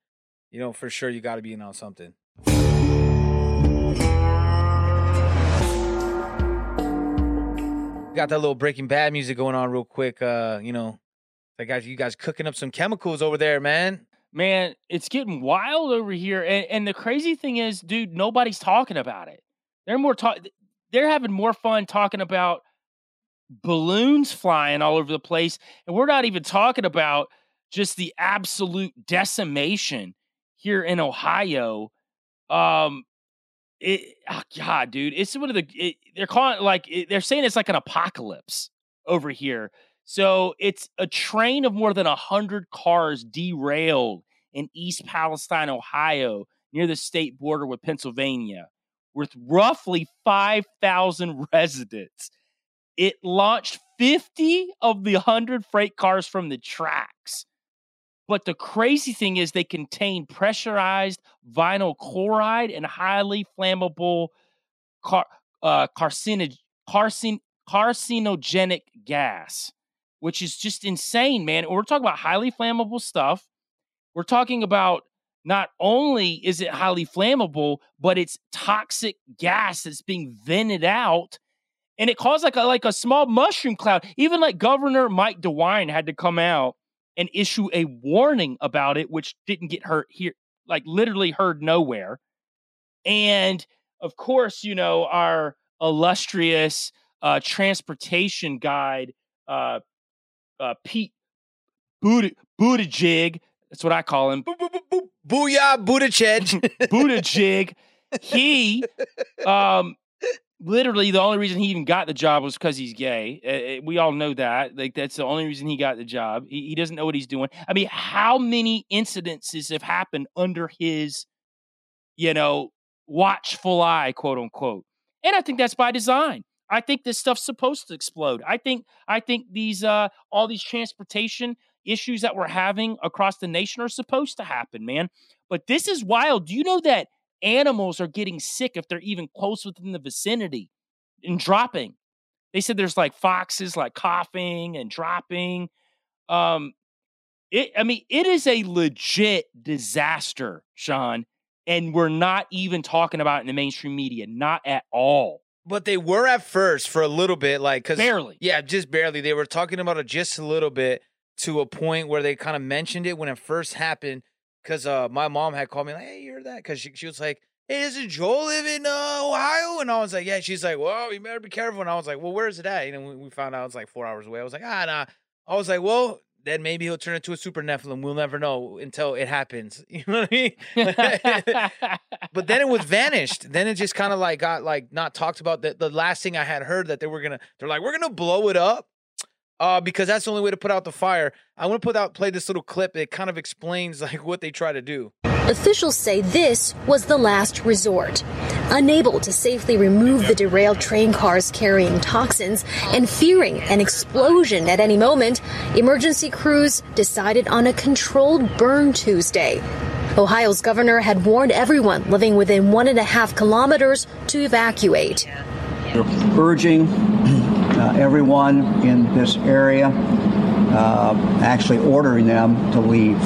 You know, for sure, you got to be in on something. Got that little Breaking Bad music going on real quick. Uh, you know, like, guys, you guys cooking up some chemicals over there, man. Man, it's getting wild over here. And, and the crazy thing is, dude, nobody's talking about it. They're more ta- They're having more fun talking about balloons flying all over the place, and we're not even talking about just the absolute decimation here in Ohio. Um, it, oh God, dude, it's one of the, it, they're calling it like, it, they're saying it's like an apocalypse over here. So it's a train of more than a hundred cars derailed in East Palestine, Ohio, near the state border with Pennsylvania, with roughly five thousand residents. It launched fifty of the hundred freight cars from the tracks. But the crazy thing is, they contain pressurized vinyl chloride and highly flammable car, uh, carcinog- carcin- carcinogenic gas, which is just insane, man. We're talking about highly flammable stuff. We're talking about, not only is it highly flammable, but it's toxic gas that's being vented out. And it caused like a, like a small mushroom cloud. Even like Governor Mike DeWine had to come out and issue a warning about it, which didn't get heard here, like literally heard nowhere. And of course, you know, our illustrious uh, transportation guide, uh, uh, Pete Buttig- Buttigieg, that's what I call him. Bo- bo- bo- bo- Booyah Buttigieg. Buttigieg. He, um, literally the only reason he even got the job was because he's gay. Uh, we all know that. Like, that's the only reason he got the job. He, he doesn't know what he's doing. I mean, how many incidences have happened under his, you know, watchful eye, quote unquote? And I think that's by design. I think this stuff's supposed to explode. I think I think these uh, all these transportation issues that we're having across the nation are supposed to happen, man. But this is wild. Do you know that animals are getting sick if they're even close within the vicinity and dropping? They said there's like foxes like coughing and dropping. Um, it, I mean, it is a legit disaster, Sean, and we're not even talking about it in the mainstream media, not at all. But they were at first for a little bit, like, cause barely, yeah, just barely. They were talking about it just a little bit, to a point where they kind of mentioned it when it first happened. Because uh, my mom had called me, like, hey, you heard that? Because she, she was like, hey, doesn't Joel live in uh, Ohio? And I was like, yeah. She's like, well, you better be careful. And I was like, well, where is it at? And we, we found out it's like four hours away. I was like, ah, nah. I was like, well, then maybe he'll turn into a super Nephilim. We'll never know until it happens. You know what I mean? But then it was vanished. Then it just kind of like got like not talked about. The, the last thing I had heard that they were gonna, they're like, we're gonna blow it up, uh, because that's the only way to put out the fire. I want to put out, play this little clip. It kind of explains like what they try to do. Officials say this was the last resort. Unable to safely remove the derailed train cars carrying toxins and fearing an explosion at any moment, emergency crews decided on a controlled burn Tuesday. Ohio's governor had warned everyone living within one and a half kilometers to evacuate. We're urging uh, everyone in this area, uh, actually ordering them to leave.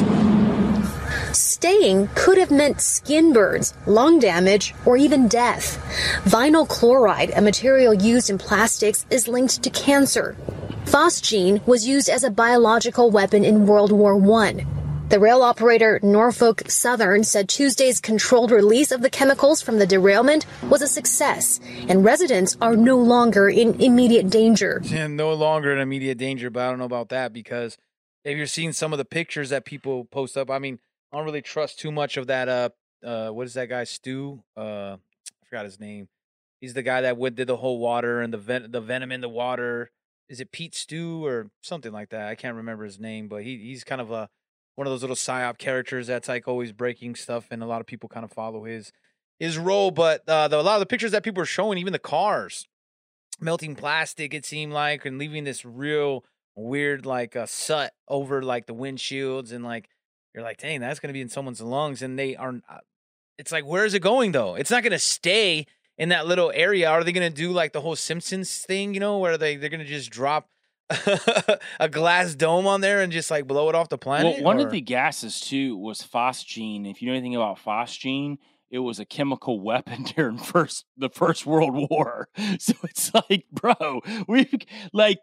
Staying could have meant skin burns, lung damage, or even death. Vinyl chloride, a material used in plastics, is linked to cancer. Phosgene was used as a biological weapon in World War One. The rail operator Norfolk Southern said Tuesday's controlled release of the chemicals from the derailment was a success, and residents are no longer in immediate danger. And no longer in immediate danger, but I don't know about that, because if you're seeing some of the pictures that people post up, I mean, I don't really trust too much of that. Uh, uh, what is that guy? Stu? Uh, I forgot his name. He's the guy that went, did the whole water and the ven the venom in the water. Is it Pete Stew or something like that? I can't remember his name, but he he's kind of a one of those little psyop characters that's like always breaking stuff, and a lot of people kind of follow his his role. But uh, the, a lot of the pictures that people are showing, even the cars melting plastic, it seemed like, and leaving this real weird like a uh, soot over like the windshields and like. You're like, dang, that's going to be in someone's lungs. And they are, it's like, where is it going though? It's not going to stay in that little area. Are they going to do like the whole Simpsons thing, you know, where they, they're going to just drop a glass dome on there and just like blow it off the planet? Well, one or? of the gases too was phosgene. If you know anything about phosgene, it was a chemical weapon during first, the First World War. So it's like, bro, we like,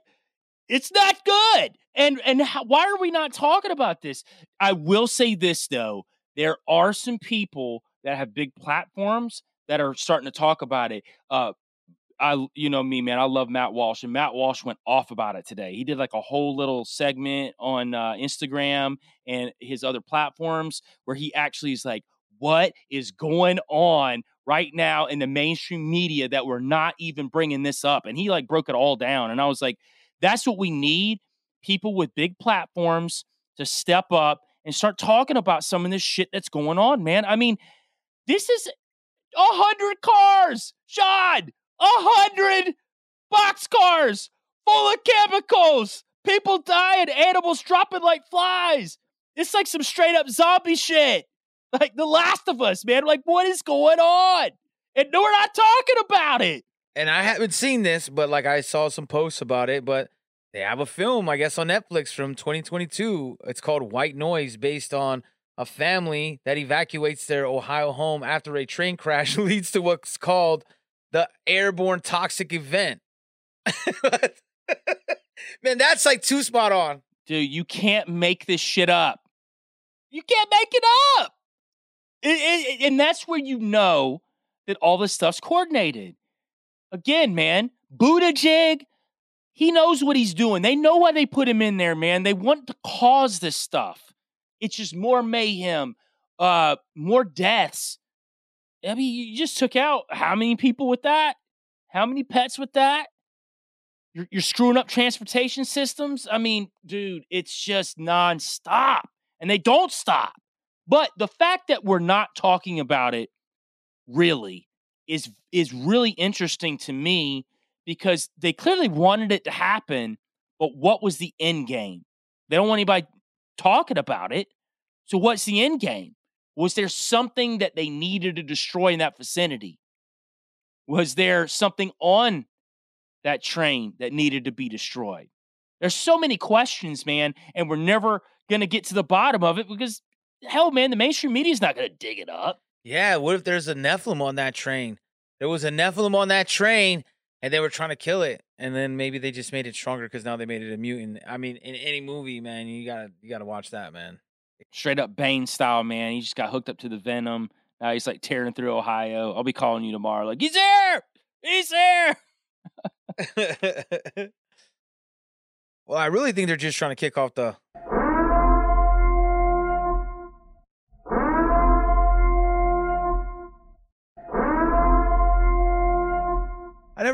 it's not good. And and how, why are we not talking about this? I will say this, though. There are some people that have big platforms that are starting to talk about it. Uh, I, you know me, man. I love Matt Walsh. And Matt Walsh went off about it today. He did like a whole little segment on uh, Instagram and his other platforms where he actually is like, what is going on right now in the mainstream media that we're not even bringing this up? And he like broke it all down. And I was like, that's what we need, people with big platforms to step up and start talking about some of this shit that's going on, man. I mean, this is one hundred cars, Sean, one hundred boxcars full of chemicals. People dying, animals dropping like flies. It's like some straight-up zombie shit, like The Last of Us, man. Like, what is going on? And we're not talking about it. And I haven't seen this, but like I saw some posts about it, but they have a film, I guess, on Netflix from twenty twenty-two. It's called White Noise, based on a family that evacuates their Ohio home after a train crash leads to what's called the airborne toxic event. Man, that's like too spot on. Dude, you can't make this shit up. You can't make it up. It, it, and that's where you know that all this stuff's coordinated. Again, man, Buttigieg, he knows what he's doing. They know why they put him in there, man. They want to cause this stuff. It's just more mayhem, uh, more deaths. I mean, you just took out how many people with that? How many pets with that? You're, you're screwing up transportation systems. I mean, dude, it's just nonstop, and they don't stop. But the fact that we're not talking about it really is is really interesting to me, because they clearly wanted it to happen, but what was the end game? They don't want anybody talking about it. So what's the end game? Was there something that they needed to destroy in that vicinity? Was there something on that train that needed to be destroyed? There's so many questions, man, and we're never going to get to the bottom of it, because, hell, man, the mainstream media is not going to dig it up. Yeah, what if there's a Nephilim on that train? There was a Nephilim on that train, and they were trying to kill it, and then maybe they just made it stronger because now they made it a mutant. I mean, in any movie, man, you gotta you gotta watch that, man. Straight up Bane style, man. He just got hooked up to the venom. Now he's like tearing through Ohio. I'll be calling you tomorrow, like, he's there, he's there. Well, I really think they're just trying to kick off the.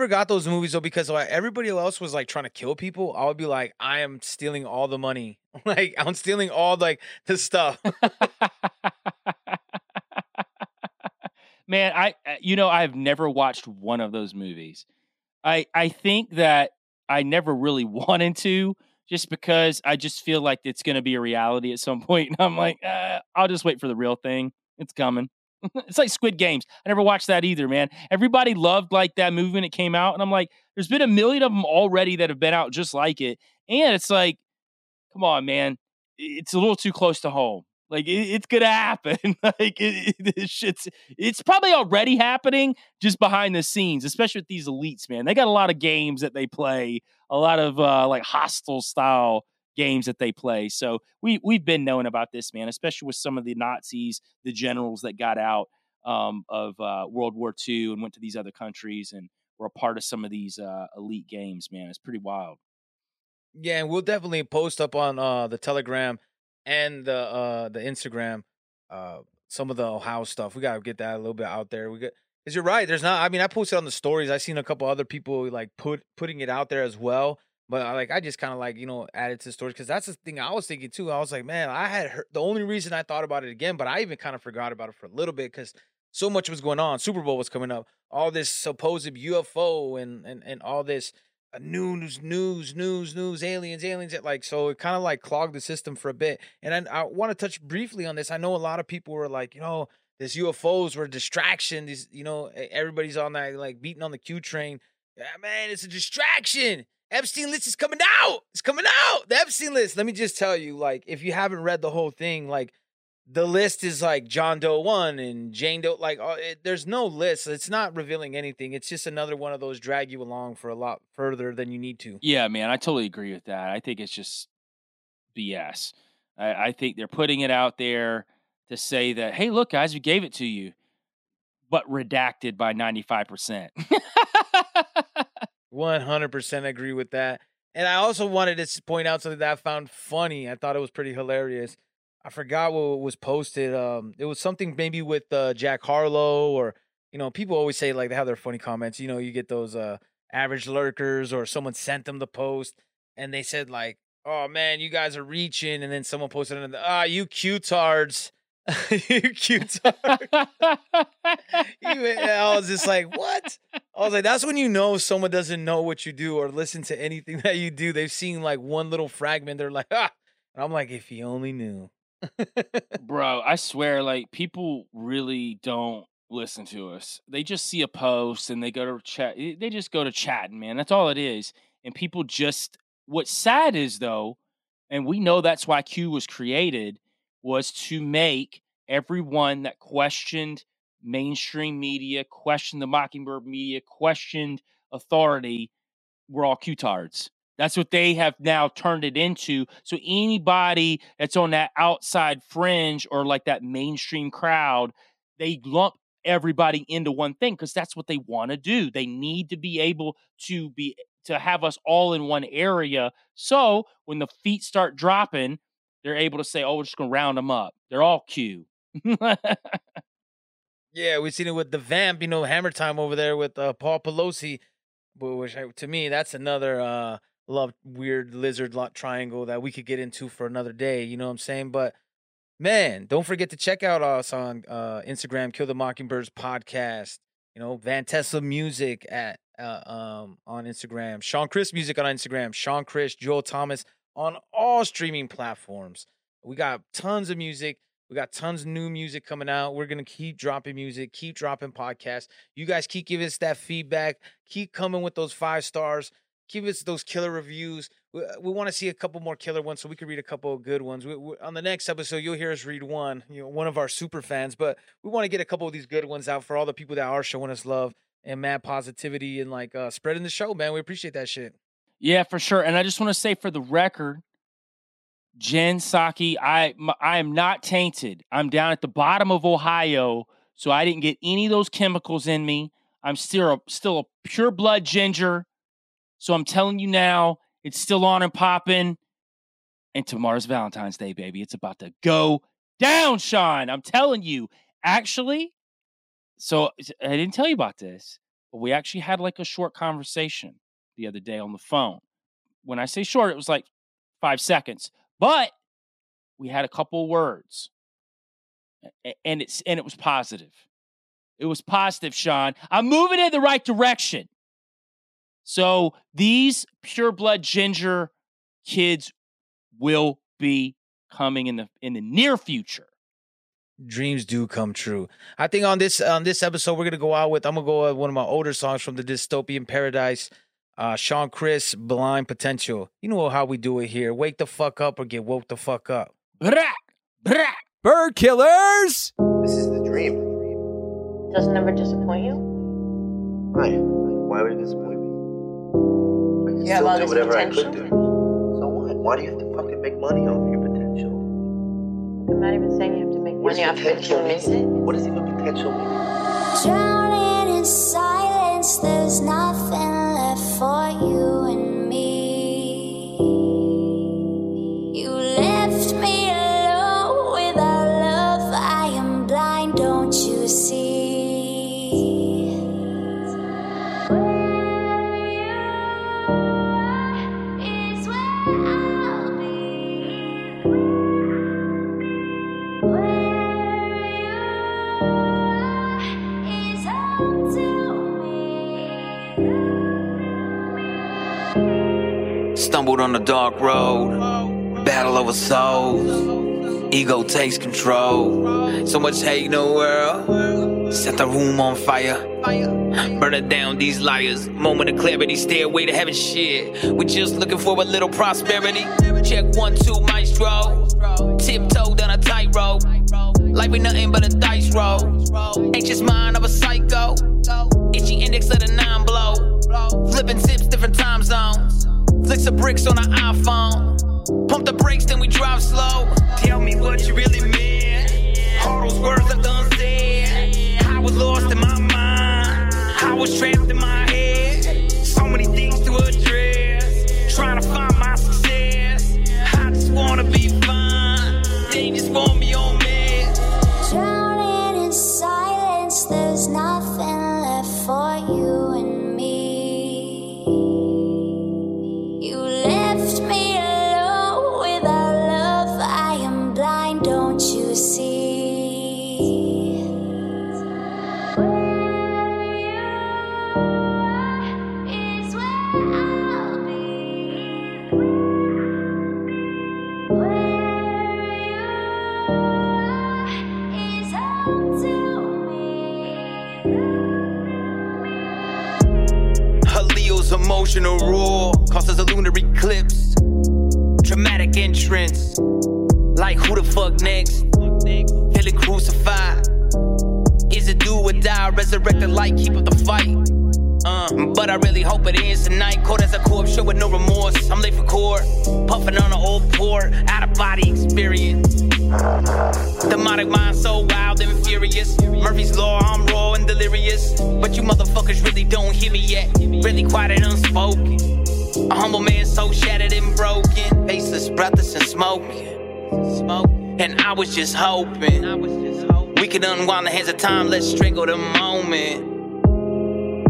never got those movies though because like, everybody else was like trying to kill people. I would be like, I am stealing all the money. Like I'm stealing all like the stuff. Man, I you know I've never watched one of those movies. I I think that I never really wanted to, just because I just feel like it's going to be a reality at some point, and I'm like, uh, I'll just wait for the real thing. It's coming. It's like Squid Games. I never watched that either, man. Everybody loved like that movie when it came out, and I'm like, there's been a million of them already that have been out just like it, and it's like, come on, man, it's a little too close to home. Like, it, it's going to happen. Like, it, it, it shit's, it's probably already happening just behind the scenes, especially with these elites, man. They got a lot of games that they play, a lot of, uh, like, hostile-style games that they play. So we, we've been knowing about this, man, especially with some of the Nazis, the generals that got out um, of uh, World War Two and went to these other countries and were a part of some of these uh, elite games, man. It's pretty wild. Yeah, and we'll definitely post up on uh, the Telegram and the uh the Instagram uh some of the Ohio stuff. We gotta get that a little bit out there. We got, because you're right, there's not, I mean, I posted on the stories. I seen a couple other people like put putting it out there as well, but I, like I just kind of like, you know, added to the stories, because that's the thing I was thinking too. I was like, man, I had heard, the only reason I thought about it again, but I even kind of forgot about it for a little bit because so much was going on. Super Bowl was coming up, all this supposed U F O and and, and all this News, news, news, news, aliens, aliens. Like, so it kind of like clogged the system for a bit. And I, I want to touch briefly on this. I know a lot of people were like, you know, this U F Os were a distraction. These, you know, everybody's on that, like beating on the Q train. Yeah, man, it's a distraction. Epstein list is coming out. It's coming out. The Epstein list. Let me just tell you, like, if you haven't read the whole thing, like, the list is like John Doe one and Jane Doe. Like, it, there's no list. It's not revealing anything. It's just another one of those drag you along for a lot further than you need to. Yeah, man, I totally agree with that. I think it's just B S. I, I think they're putting it out there to say that, hey, look, guys, we gave it to you, but redacted by ninety-five percent. one hundred percent agree with that. And I also wanted to point out something that I found funny. I thought it was pretty hilarious. I forgot what was posted. Um, it was something maybe with uh, Jack Harlow, or, you know, people always say like they have their funny comments. You know, you get those uh, average lurkers, or someone sent them the post and they said like, oh man, you guys are reaching. And then someone posted another, ah, you cutards. You cutards. I was just like, what? I was like, that's when you know someone doesn't know what you do or listen to anything that you do. They've seen like one little fragment. They're like, ah. And I'm like, if you only knew. Bro, I swear, like, people really don't listen to us. They just see a post and they go to chat. They just go to chatting, man. That's all it is. And people just, what's sad is though, and we know that's why Q was created, was to make everyone that questioned mainstream media, questioned the Mockingbird media, questioned authority, were all Q-tards. That's what they have now turned it into. So anybody that's on that outside fringe or like that mainstream crowd, they lump everybody into one thing because that's what they want to do. They need to be able to be to have us all in one area. So when the feet start dropping, they're able to say, oh, we're just going to round them up. They're all Q. Yeah, we've seen it with the vamp, you know, Hammer Time over there with uh, Paul Pelosi, which I, to me, that's another... Uh, love weird lizard lot triangle that we could get into for another day. You know what I'm saying? But man, don't forget to check out us on uh, Instagram, Kill the Mockingbirds podcast. You know, Van Tesla Music at uh, um on Instagram, Sean Chris Music on Instagram, Sean Chris, Joel Thomas on all streaming platforms. We got tons of music. We got tons of new music coming out. We're going to keep dropping music, keep dropping podcasts. You guys keep giving us that feedback. Keep coming with those five stars. Give us those killer reviews. We, we want to see a couple more killer ones so we can read a couple of good ones. We, we, on the next episode, you'll hear us read one, you know, one of our super fans. But we want to get a couple of these good ones out for all the people that are showing us love and mad positivity and, like, uh, spreading the show, man. We appreciate that shit. Yeah, for sure. And I just want to say for the record, Jen, Saki, I, my, I am not tainted. I'm down at the bottom of Ohio, so I didn't get any of those chemicals in me. I'm still a, still a pure blood ginger. So I'm telling you now, it's still on and popping. And tomorrow's Valentine's Day, baby. It's about to go down, Sean. I'm telling you. Actually, so I didn't tell you about this. But we actually had like a short conversation the other day on the phone. When I say short, it was like five seconds. But we had a couple words. And it's and it was positive. It was positive, Sean. I'm moving in the right direction. So these pure blood ginger kids will be coming in the in the near future. Dreams do come true. I think on this on this episode we're gonna go out with I'm gonna go with one of my older songs from the Dystopian Paradise. Uh, Sean Chris, Blind Potential. You know how we do it here. Wake the fuck up or get woke the fuck up. Bird killers. This is the dream. It doesn't ever disappoint you. Why? Why would it disappoint me? I could yeah, still do whatever potential. I could do. So what? Why do you have to fucking make money off your potential? I'm not even saying you have to make what money off potential it. You miss it. What does even potential mean? Drowning in silence, there's nothing left for you and me. You left me alone without love. I am blind, don't you see? Where you are is where I'll be. Where you are is home to me. Stumbled on the dark road, battle over souls, ego takes control. So much hate in the world, set the room on fire. Burn it down, these liars. Moment of clarity, stairway to heaven, shit. We just looking for a little prosperity. Check one, two, maestro. Tiptoe down a tightrope. Life ain't nothing but a dice roll. Anxious mind of a psycho. Itchy index of the nine blow. Flipping zips, different time zones. Flicks of bricks on an iPhone. Pump the brakes, then we drive slow. Tell me what you really meant. All those words left unsaid. I was lost in my mind. I was trapped in my head, so many things to address, trying to find my success. I just wanna be fine, they just want me on meds. Drowning in silence, there's nothing left for you and me. You left me alone without love. I am blind, don't you see? Emotional roar causes a lunar eclipse. Dramatic entrance, like who the fuck next? Feeling crucified. Is it do or die? Resurrected light, keep up the fight. Uh, but I really hope it ends tonight. Caught as a corpse, sure with no remorse. I'm late for court, puffing on an old port, out of body experience. Demonic mind so wild and furious. Murphy's law, I'm raw and delirious. But you motherfuckers really don't hear me yet. Really quiet and unspoken. A humble man so shattered and broken. Faceless, breathless and smoking. And I was just hoping we could unwind the hands of time. Let's strangle the moment.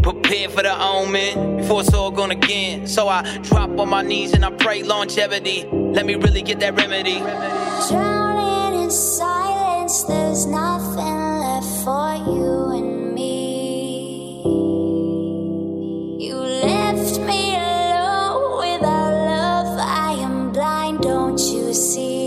Prepare for the omen before it's all gone again. So I drop on my knees and I pray longevity. Let me really get that remedy. In silence, there's nothing left for you and me. You left me alone without love. I am blind, don't you see?